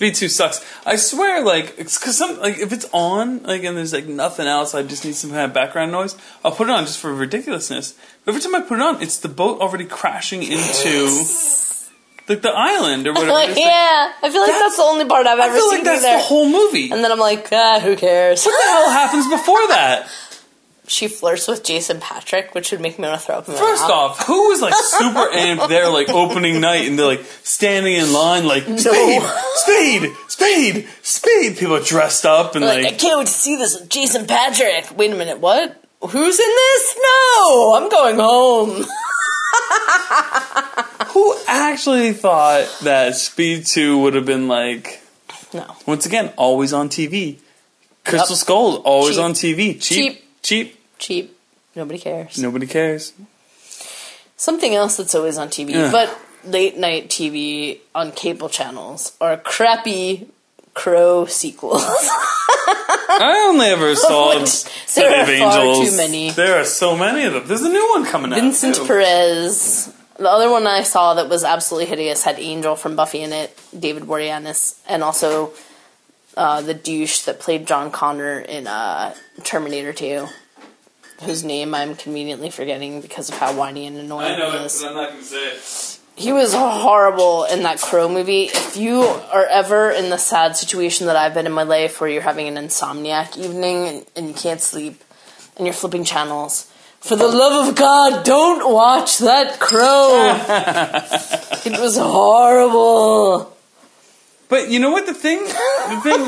Speed two sucks. I swear, like, it's cause some, like, if it's on, like, and there's like nothing else, I just need some kind of background noise, I'll put it on just for ridiculousness. But every time I put it on, it's the boat already crashing into like the island or whatever. Like, yeah, I feel like that's, that's the only part I've ever seen. I feel seen like that's there. The whole movie. And then I'm like, ah, who cares? What the hell happens before that? She flirts with Jason Patrick, which would make me want to throw up in my mouth. First off, who was like super amped there, like opening night, and they're like standing in line, like no. speed, speed, speed, speed. People are dressed up and like, like I can't wait to see this with Jason Patrick. Wait a minute, what? Who's in this? No, I'm going home. Who actually thought that Speed two would have been like? No. Once again, always on T V. Crystal yep. Skull, always Cheap. on T V. Cheap. Cheap. Cheap. Cheap. Nobody cares. Nobody cares. Something else that's always on T V, yeah. but late night T V on cable channels are crappy Crow sequels. I only ever saw City of Angels. Too many. There are so many of them. There's a new one coming out. Vincent too. Perez. The other one I saw that was absolutely hideous had Angel from Buffy in it, David Boreanaz, and also Uh, the douche that played John Connor in uh, Terminator two, whose name I'm conveniently forgetting because of how whiny and annoying he is. I know it, but I'm not going to say it. He was horrible in that Crow movie. If you are ever in the sad situation that I've been in my life where you're having an insomniac evening and, and you can't sleep and you're flipping channels, for the love of God, don't watch that Crow! It was horrible! But you know what the thing, the thing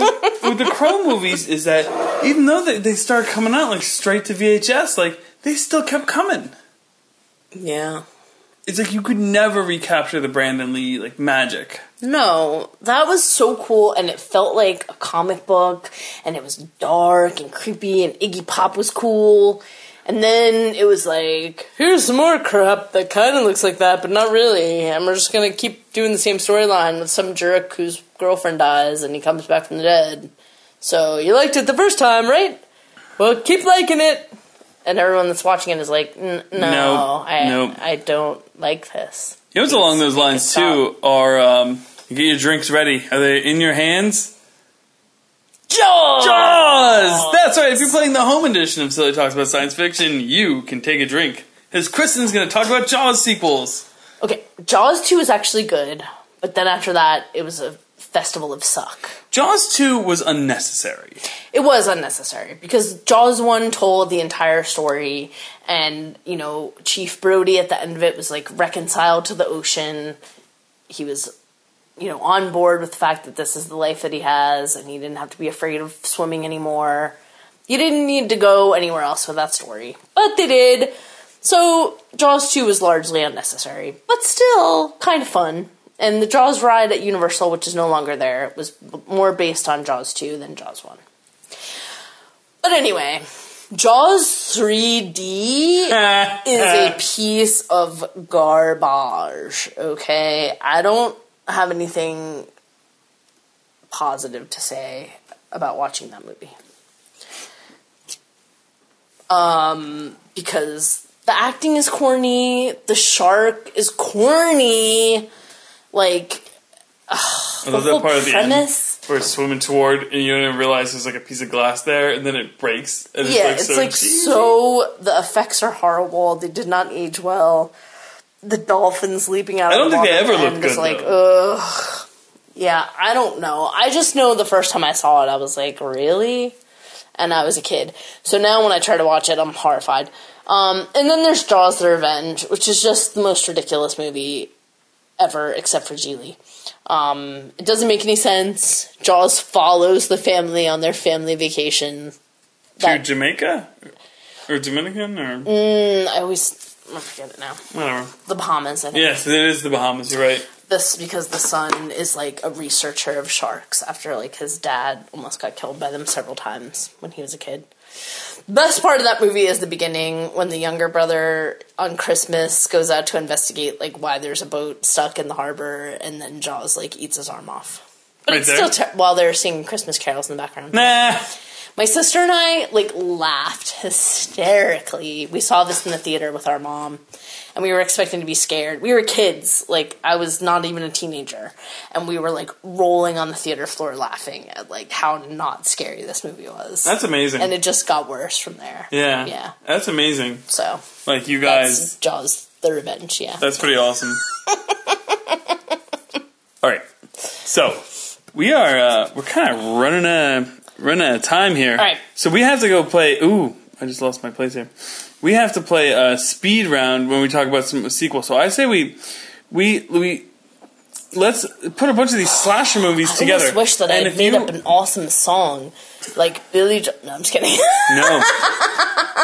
with the Crow movies is that even though they, they started coming out like straight to V H S, like they still kept coming. Yeah, it's like you could never recapture the Brandon Lee like magic. No, that was so cool, and it felt like a comic book, and it was dark and creepy, and Iggy Pop was cool. And then it was like, here's some more crap that kind of looks like that, but not really. And we're just going to keep doing the same storyline with some jerk whose girlfriend dies and he comes back from the dead. So you liked it the first time, right? Well, keep liking it. And everyone that's watching it is like, N- no, nope, I nope. I don't like this. It was along those lines, too, are um, you get your drinks ready. Are they in your hands? Jaws! Jaws! That's right, if you're playing the home edition of Silly Talks About Science Fiction, you can take a drink. Because Kristen's going to talk about Jaws sequels. Okay, Jaws two was actually good, but then after that, it was a festival of suck. Jaws two was unnecessary. It was unnecessary, because Jaws one told the entire story, and, you know, Chief Brody at the end of it was, like, reconciled to the ocean. He was, you know, on board with the fact that this is the life that he has and he didn't have to be afraid of swimming anymore. You didn't need to go anywhere else with that story. But they did. So Jaws two was largely unnecessary, but still kind of fun. And the Jaws ride at Universal, which is no longer there, was more based on Jaws two than Jaws one. But anyway, Jaws three D is a piece of garbage, okay? I don't have anything positive to say about watching that movie. Um, because the acting is corny, the shark is corny, like, ugh, I love the whole that part premise. Of the end where it's swimming toward and you don't even realize there's like a piece of glass there and then it breaks. And yeah, it's like, it's so, like so, the effects are horrible, they did not age well. The dolphins leaping out of the water. I don't think they ever looked good. Like, ugh. Yeah, I don't know. I just know the first time I saw it, I was like, really? And I was a kid. So now when I try to watch it, I'm horrified. Um, and then there's Jaws the Revenge, which is just the most ridiculous movie ever, except for Gigli. Um, it doesn't make any sense. Jaws follows the family on their family vacation. That- to Jamaica? Or Dominion? Or mm, I always... I forget it now. Whatever. The Bahamas, I think. Yes, it is the Bahamas, you're right. This because the son is like a researcher of sharks after like his dad almost got killed by them several times when he was a kid. Best part of that movie is the beginning when the younger brother on Christmas goes out to investigate like why there's a boat stuck in the harbor and then Jaws like eats his arm off. But right it's there? Still ter- while they're singing Christmas carols in the background. Nah. My sister and I, like, laughed hysterically. We saw this in the theater with our mom, and we were expecting to be scared. We were kids. Like, I was not even a teenager. And we were, like, rolling on the theater floor laughing at, like, how not scary this movie was. That's amazing. And it just got worse from there. Yeah. Yeah. That's amazing. So. Like, you guys. That's Jaws the Revenge, yeah. That's pretty awesome. All right. So, we are, uh, we're kind of running out, running out of time here. All right. So, we have to go play, ooh, I just lost my place here. We have to play a speed round when we talk about some sequel. So I say we, we, we, let's put a bunch of these slasher movies I together. I just wish that I had made you, up an awesome song like Billy Jo- No, I'm just kidding. No.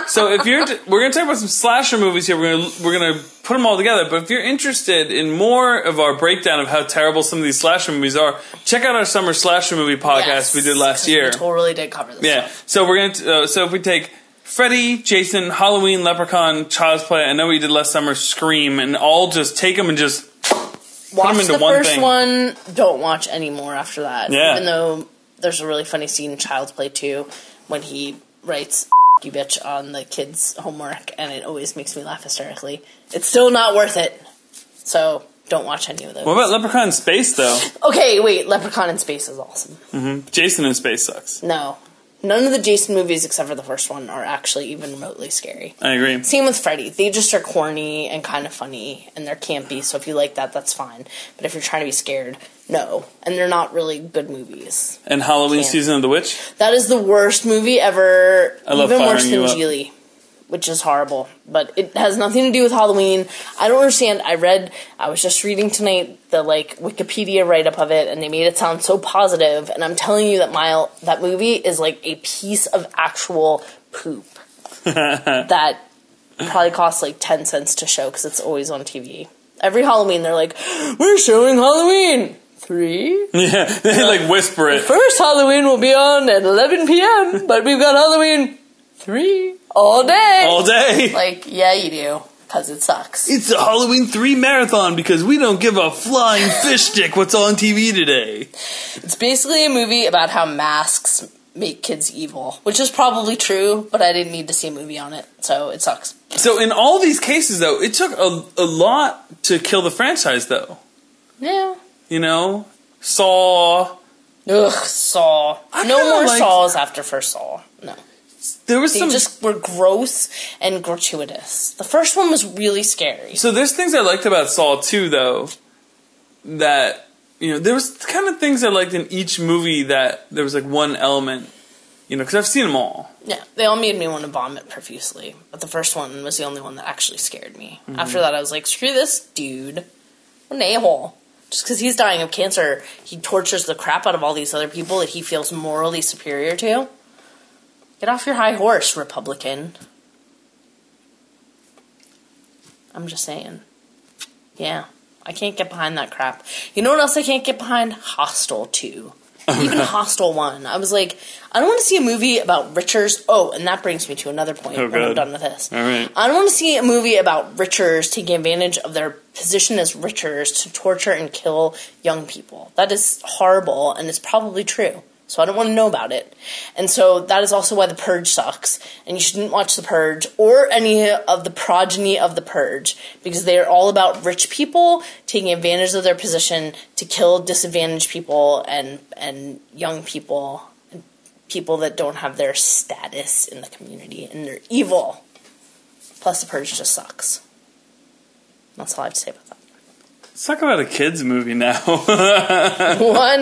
So if you're, t- we're going to talk about some slasher movies here. We're going to, we're going to put them all together. But if you're interested in more of our breakdown of how terrible some of these slasher movies are, check out our summer slasher movie podcast yes, we did last year. We totally did cover this. Yeah. Stuff. So we're going to, uh, so if we take Freddy, Jason, Halloween, Leprechaun, Child's Play, I know what you did last summer, Scream, and all just take them and just watch put them into the one first thing. One, don't watch any more after that. Yeah. Even though there's a really funny scene in Child's Play two when he writes you bitch on the kids' homework, and it always makes me laugh hysterically. It's still not worth it. So don't watch any of those. What about Leprechaun in Space, though? Okay, wait, Leprechaun in Space is awesome. Mm-hmm. Jason in Space sucks. No. None of the Jason movies, except for the first one, are actually even remotely scary. I agree. Same with Freddy. They just are corny and kind of funny, and they're campy, so if you like that, that's fine. But if you're trying to be scared, no. And they're not really good movies. And Halloween Season of the Witch? That is the worst movie ever. I love firing you up. Even worse than Gigli, which is horrible. But it has nothing to do with Halloween. I don't understand. I read, I was just reading tonight the, like, Wikipedia write-up of it, and they made it sound so positive, and I'm telling you that my, that movie is, like, a piece of actual poop that probably costs, like, ten cents to show, because it's always on T V. Every Halloween, they're like, we're showing Halloween! Three? Yeah, they, like, whisper it. The first Halloween will be on at eleven p.m., but we've got Halloween three. All day. All day. Like, yeah, you do. Because it sucks. It's a Halloween three marathon because we don't give a flying fish stick what's on T V today. It's basically a movie about how masks make kids evil, which is probably true, but I didn't need to see a movie on it, so it sucks. So in all these cases, though, it took a, a lot to kill the franchise, though. Yeah. You know? Saw. Ugh, Saw. I no more like Saws after first Saw. No. There was they some just were gross and gratuitous. The first one was really scary. So there's things I liked about Saw two, though, that, you know, there was kind of things I liked in each movie that there was, like, one element, you know, because I've seen them all. Yeah, they all made me want to vomit profusely, but the first one was the only one that actually scared me. Mm-hmm. After that, I was like, screw this dude. What an a-hole. Just because he's dying of cancer, he tortures the crap out of all these other people that he feels morally superior to. Get off your high horse, Republican. I'm just saying. Yeah. I can't get behind that crap. You know what else I can't get behind? Hostel two. Oh, Even no. Hostel one. I was like, I don't want to see a movie about Richards. Oh, and that brings me to another point. Oh, when I'm done with this. All right. I don't want to see a movie about Richards taking advantage of their position as Richards to torture and kill young people. That is horrible, and it's probably true. So I don't want to know about it. And so that is also why The Purge sucks. And you shouldn't watch The Purge or any of the progeny of The Purge, because they are all about rich people taking advantage of their position to kill disadvantaged people and and young people, and people that don't have their status in the community, and they're evil. Plus The Purge just sucks. That's all I have to say about that. Let's talk about a kids movie now. Why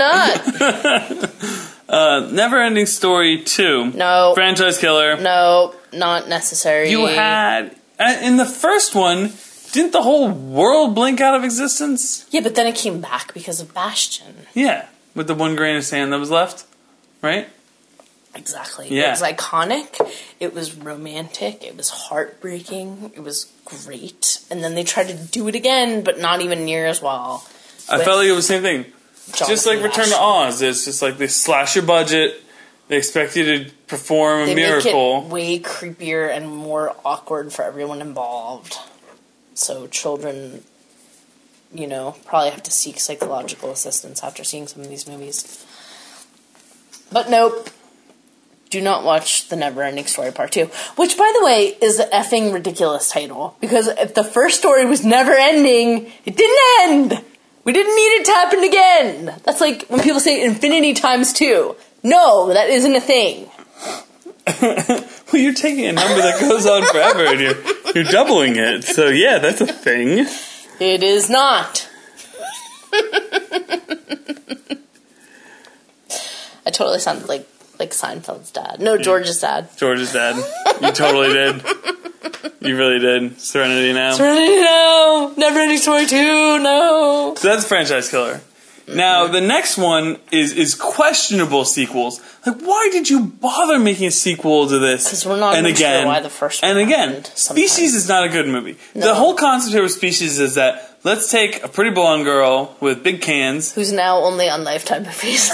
not? Uh, Never-Ending Story two. No. Franchise Killer. No, not necessary. You had... In the first one, didn't the whole world blink out of existence? Yeah, but then it came back because of Bastion. Yeah, with the one grain of sand that was left, right? Exactly. Yeah. It was iconic. It was romantic. It was heartbreaking. It was great. And then they tried to do it again, but not even near as well. I felt like it was the same thing. Jonathan just like Return to Oz, it's just like they slash your budget, they expect you to perform a they miracle. Make it way creepier and more awkward for everyone involved. So children, you know, probably have to seek psychological assistance after seeing some of these movies. But nope, do not watch The NeverEnding Story Part two. Which, by the way, is an effing ridiculous title. Because if the first story was never ending, it didn't end! We didn't need it to happen again! That's like when people say infinity times two. No, that isn't a thing. Well, you're taking a number that goes on forever and you're, you're doubling it. So, yeah, that's a thing. It is not. I totally sounded like like Seinfeld's dad. No, George's dad. George's dad. You totally did. You really did. Serenity Now. Serenity Now! NeverEnding Story two, no! So that's Franchise Killer. Now, the next one is, is questionable sequels. Like, why did you bother making a sequel to this? Because we're not and again, sure why the first one And again, Species sometimes. Is not a good movie. No. The whole concept here with Species is that let's take a pretty blonde girl with big cans. Who's now only on Lifetime movies.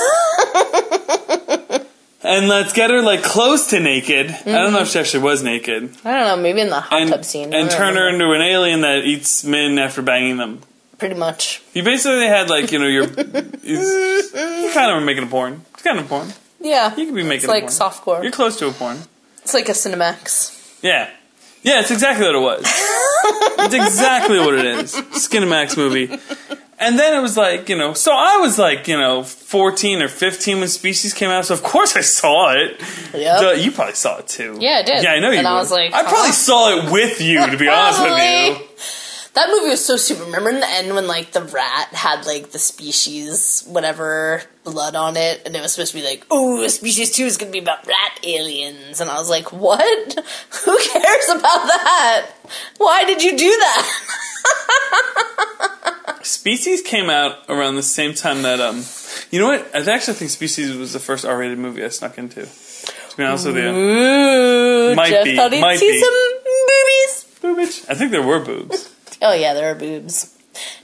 And let's get her, like, close to naked. Mm-hmm. I don't know if she actually was naked. I don't know, maybe in the hot and, tub scene. And turn her into an alien that eats men after banging them. Pretty much. You basically had, like, you know, your... you kind of were making a porn. It's kind of a porn. Yeah. You could be making a porn. It's like softcore. You're close to a porn. It's like a Cinemax. Yeah. Yeah, it's exactly what it was. It's exactly what it is. Cinemax movie. And then it was like, you know... So I was like, you know, fourteen or fifteen when Species came out, so of course I saw it. Yep. So you probably saw it, too. Yeah, I did. Yeah, I know you did. And would. I was like... I probably oh. saw it with you, to be honest with you. That movie was so stupid. Remember in the end when, like, the rat had, like, the Species, whatever, blood on it? And it was supposed to be like, oh, Species two is going to be about rat aliens. And I was like, what? Who cares about that? Why did you do that? Species came out around the same time that, um... You know what? I actually think Species was the first R-rated movie I snuck into. To be honest with you. Ooh, might Jeff be. Thought he'd might see be. some boobies. Boobage. I think there were boobs. Oh yeah, there are boobs.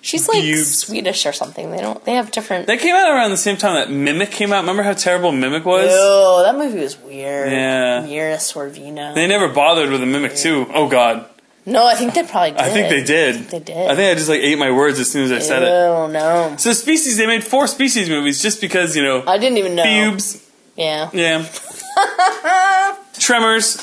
She's like boobs. Swedish or something. They don't. They have different. They came out around the same time that Mimic came out. Remember how terrible Mimic was? Oh, that movie was weird. Yeah. Mira Sorvino. They never bothered with the Mimic too. Oh god. No, I think they probably did. I think they did. I think they did. I think I just like ate my words as soon as I said it. Oh no. So Species, they made four Species movies just because you know. I didn't even know. Boobs. Yeah. Yeah. Tremors.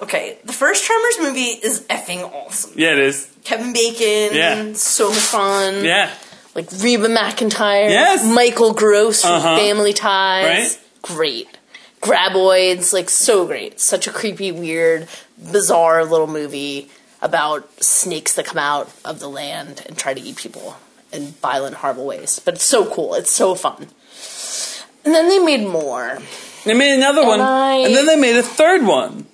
Okay, the first Tremors movie is effing awesome. Yeah, it is. Kevin Bacon. Yeah. So much fun. Yeah. Like Reba McEntire. Yes. Michael Gross from uh-huh. Family Ties. Right? Great. Graboids. Like, so great. Such a creepy, weird, bizarre little movie about snakes that come out of the land and try to eat people in violent, horrible ways. But it's so cool. It's so fun. And then they made more. They made another and one. I... And then they made a third one.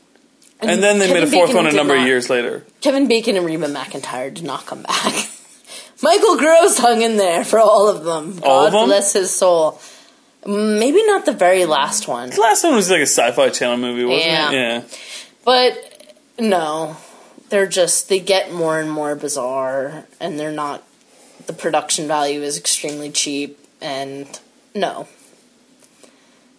And, and then they Kevin made a fourth Bacon one a number not, of years later. Kevin Bacon and Reba McEntire did not come back. Michael Gross hung in there for all of them. All God of them? Bless his soul. Maybe not the very last one. The last one was like a Sci-Fi Channel movie, wasn't yeah. it? Yeah. But, no. They're just, they get more and more bizarre, and they're not, the production value is extremely cheap, and no.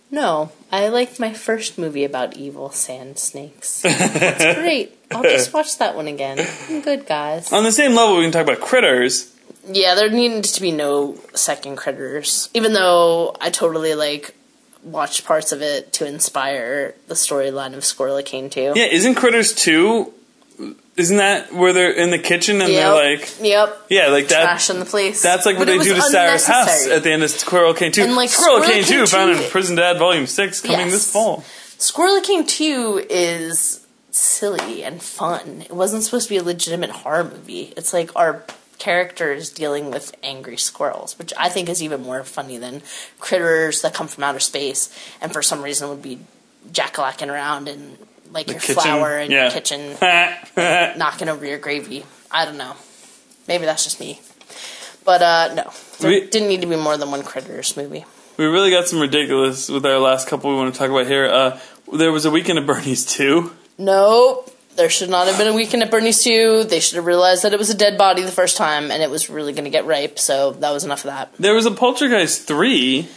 No, I like my first movie about evil sand snakes. That's great. I'll just watch that one again. I'm good, guys. On the same level, we can talk about Critters. Yeah, there needs to be no second Critters. Even though I totally, like, watched parts of it to inspire the storyline of Squirrelican two. Yeah, isn't Critters two... Isn't that where they're in the kitchen and yep. they're like... Yep. Yeah, like that... Trashing the place. That's like what but they do to Sarah's house at the end of Squirrelican two. And like Squirrelican two, found in Prison Dead Volume six, coming yes. this fall. Squirrelican two is silly and fun. It wasn't supposed to be a legitimate horror movie. It's like our characters dealing with angry squirrels, which I think is even more funny than critters that come from outer space and for some reason would be jackalacking around and... Like the your kitchen. Flour in yeah. your kitchen, knocking over your gravy. I don't know. Maybe that's just me. But uh, no, there we, didn't need to be more than one Critters movie. We really got some ridiculous with our last couple we want to talk about here. Uh, there was a Weekend at Bernie's two. Nope. There should not have been a Weekend at Bernie's two. They should have realized that it was a dead body the first time, and it was really going to get ripe, so that was enough of that. There was a Poltergeist three.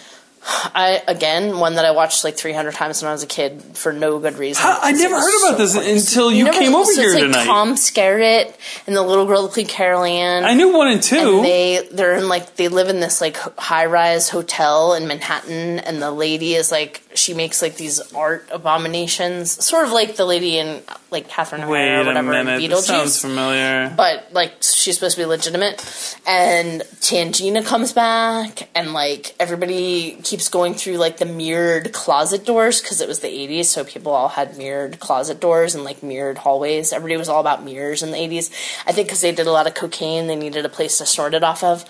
I again one that I watched like three hundred times when I was a kid for no good reason. How, I never heard about so this crazy. Until you, you came over here like tonight. Tom Skerritt and the little girl that played Carol Ann. I knew one and two. And they they're in like they live in this like high rise hotel in Manhattan, and the lady is like she makes, like, these art abominations. Sort of like the lady in, like, Catherine O'Hara or whatever in Beetlejuice. Wait a minute, that sounds familiar. But, like, she's supposed to be legitimate. And Tangina comes back, and, like, everybody keeps going through, like, the mirrored closet doors, because it was the eighties, so people all had mirrored closet doors and, like, mirrored hallways. Everybody was all about mirrors in the eighties. I think because they did a lot of cocaine, they needed a place to snort it off of.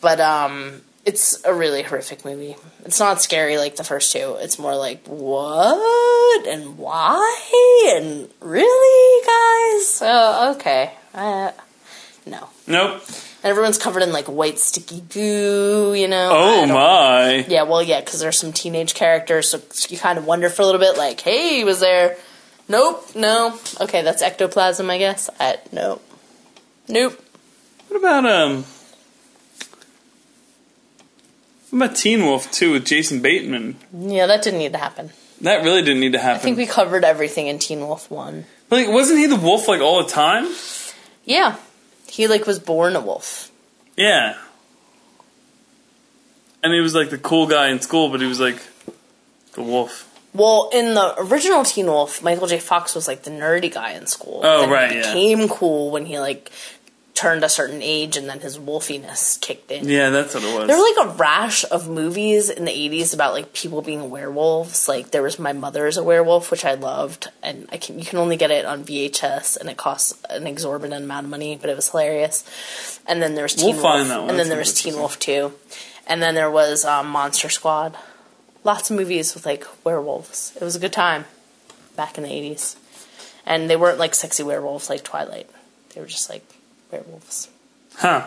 But, um... it's a really horrific movie. It's not scary like the first two. It's more like, what? And why? And really, guys? Oh, okay. Uh, no. Nope. And everyone's covered in, like, white sticky goo, you know? Oh, my. Know. Yeah, well, yeah, because there's some teenage characters, so you kind of wonder for a little bit, like, hey, he was there. Nope. No. Okay, that's ectoplasm, I guess. I, nope. Nope. What about, um... What about Teen Wolf two with Jason Bateman? Yeah, that didn't need to happen. That really didn't need to happen. I think we covered everything in Teen Wolf one. Like, wasn't he the wolf, like, all the time? Yeah. He, like, was born a wolf. Yeah. And he was, like, the cool guy in school, but he was, like, the wolf. Well, in the original Teen Wolf, Michael J. Fox was, like, the nerdy guy in school. Oh, right, yeah. He became cool when he, like... turned a certain age, and then his wolfiness kicked in. Yeah, that's what it was. There was, like, a rash of movies in the eighties about, like, people being werewolves. Like, there was My Mother is a Werewolf, which I loved, and I can, you can only get it on V H S, and it costs an exorbitant amount of money, but it was hilarious. And then there was Teen we'll Wolf, find that one. And then there was Teen Wolf two, and then there was um, Monster Squad. Lots of movies with, like, werewolves. It was a good time back in the eighties, and they weren't, like, sexy werewolves like Twilight. They were just, like, werewolves. Huh.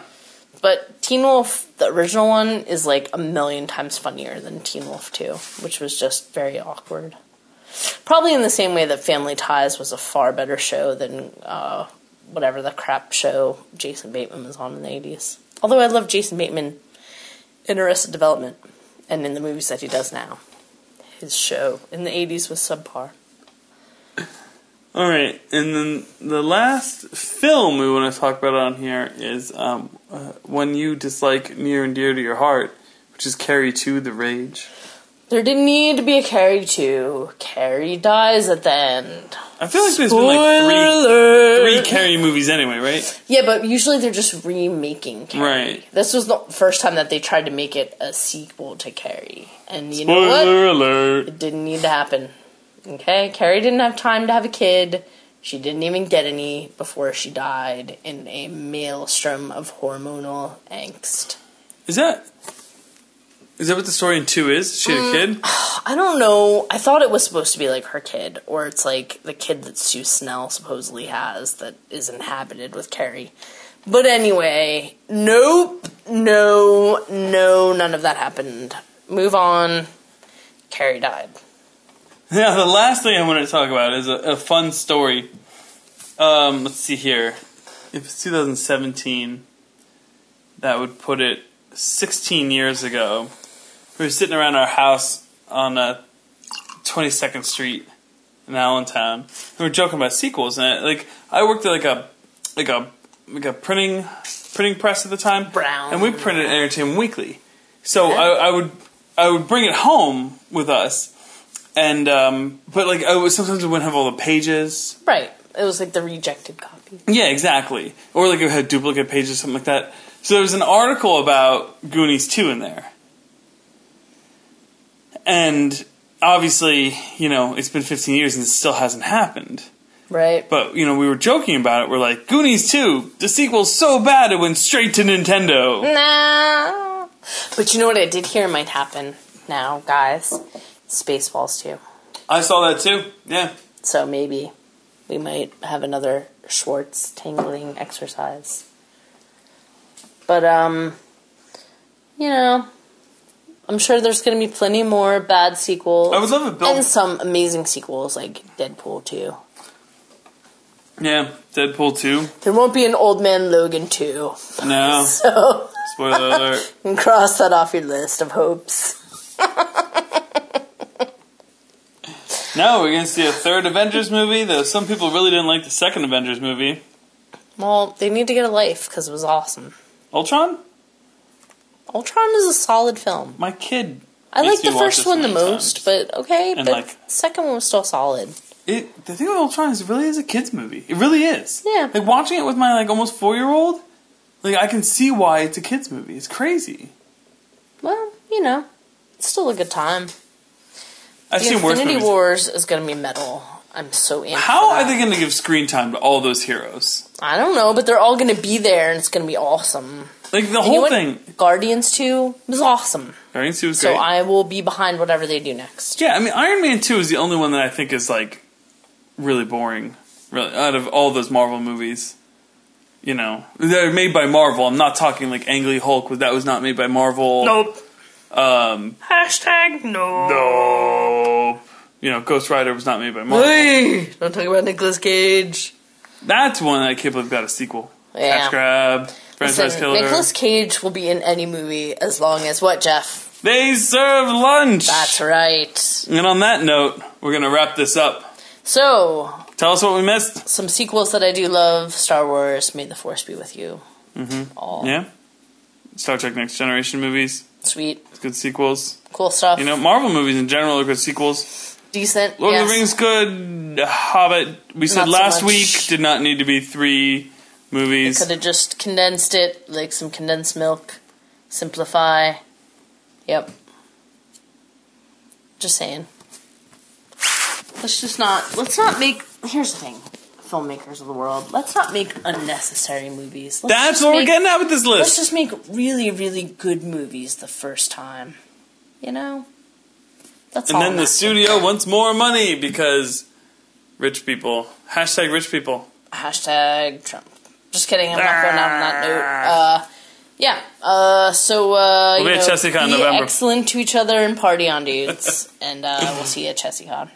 But Teen Wolf, the original one, is like a million times funnier than Teen Wolf two, which was just very awkward. Probably in the same way that Family Ties was a far better show than uh, whatever the crap show Jason Bateman was on in the eighties. Although I love Jason Bateman in Arrested Development and in the movies that he does now. His show in the eighties was subpar. All right, and then the last film we want to talk about on here is um, uh, one you dislike near and dear to your heart, which is Carrie two, The Rage. There didn't need to be a Carrie two. Carrie dies at the end. I feel like there's been like three, three Carrie movies anyway, right? Yeah, but usually they're just remaking Carrie. Right. This was the first time that they tried to make it a sequel to Carrie. And you Spoiler know what? Alert. It didn't need to happen. Okay, Carrie didn't have time to have a kid. She didn't even get any before she died in a maelstrom of hormonal angst. Is that... Is that what the story in two is? She had um, a kid? I don't know. I thought it was supposed to be, like, her kid. Or it's, like, the kid that Sue Snell supposedly has that is inhabited with Carrie. But anyway, nope, no, no, none of that happened. Move on. Carrie died. Now, the last thing I want to talk about is a, a fun story. Um, let's see here. If it's two thousand seventeen, that would put it sixteen years ago. We were sitting around our house on uh, twenty-second Street in Allentown. And we were joking about sequels, and I, like I worked at like a like a like a printing printing press at the time, Brown, and we printed Entertainment Weekly. So yeah. I, I would I would bring it home with us. And, um, but, like, I was, sometimes it wouldn't have all the pages. Right. It was, like, the rejected copy. Yeah, exactly. Or, like, it had duplicate pages, something like that. So there was an article about Goonies two in there. And, obviously, you know, it's been fifteen years and it still hasn't happened. Right. But, you know, we were joking about it. We're like, Goonies two, the sequel's so bad it went straight to Nintendo. Nah. But you know what I did hear might happen now, guys? Spaceballs two. I saw that too, yeah. So maybe we might have another Schwartz tingling exercise. But, um, you know, I'm sure there's going to be plenty more bad sequels. I would love a Bill. And some amazing sequels like Deadpool two. Yeah, Deadpool two. There won't be an Old Man Logan two. No. So. Spoiler alert. You can cross that off your list of hopes. No, we're going to see a third Avengers movie, though some people really didn't like the second Avengers movie. Well, they need to get a life, because it was awesome. Ultron? Ultron is a solid film. My kid I like the first one the most, times. but okay, and but like, the second one was still solid. It, the thing with Ultron is it really is a kid's movie. It really is. Yeah. Like, watching it with my, like, almost four-year-old, like, I can see why it's a kid's movie. It's crazy. Well, you know, it's still a good time. I've the seen Infinity Wars is going to be metal. I'm so into How that. Are they going to give screen time to all those heroes? I don't know, but they're all going to be there, and it's going to be awesome. Like, the and whole thing. Guardians two was awesome. Guardians two was so great. So I will be behind whatever they do next. Yeah, I mean, Iron Man two is the only one that I think is, like, really boring. Really, out of all those Marvel movies. You know, they're made by Marvel. I'm not talking, like, Ang Lee Hulk, but that was not made by Marvel. Nope. Um, Hashtag no. No. You know, Ghost Rider was not made by Marvel. Hey, don't talk about Nicolas Cage. That's one that I can't believe got a sequel. Yeah. Cash grab, franchise Listen, killer. Nicolas Cage will be in any movie as long as what, Jeff? They serve lunch. That's right. And on that note, we're going to wrap this up. So. Tell us what we missed. Some sequels that I do love. Star Wars, May the Force Be With You. Mm-hmm. All. Yeah. Star Trek Next Generation movies. Sweet. It's good sequels. Cool stuff. You know, Marvel movies in general are good sequels. Decent, Lord yes. of the Rings good. Hobbit, we said not last so week, did not need to be three movies. They could have just condensed it, like some condensed milk. Simplify. Yep. Just saying. Let's just not, let's not make, here's the thing. Filmmakers of the world, let's not make unnecessary movies. Let's That's what make, we're getting at with this list. Let's just make really, really good movies the first time. You know? That's and all then the studio wants more money because rich people. Hashtag rich people. Hashtag Trump. Just kidding, I'm not going out on that note. Uh, yeah, uh, so, uh, we'll you be know, at ChessieCon in November. Excellent to each other and party on, dudes. and uh, we'll see you at ChessieCon.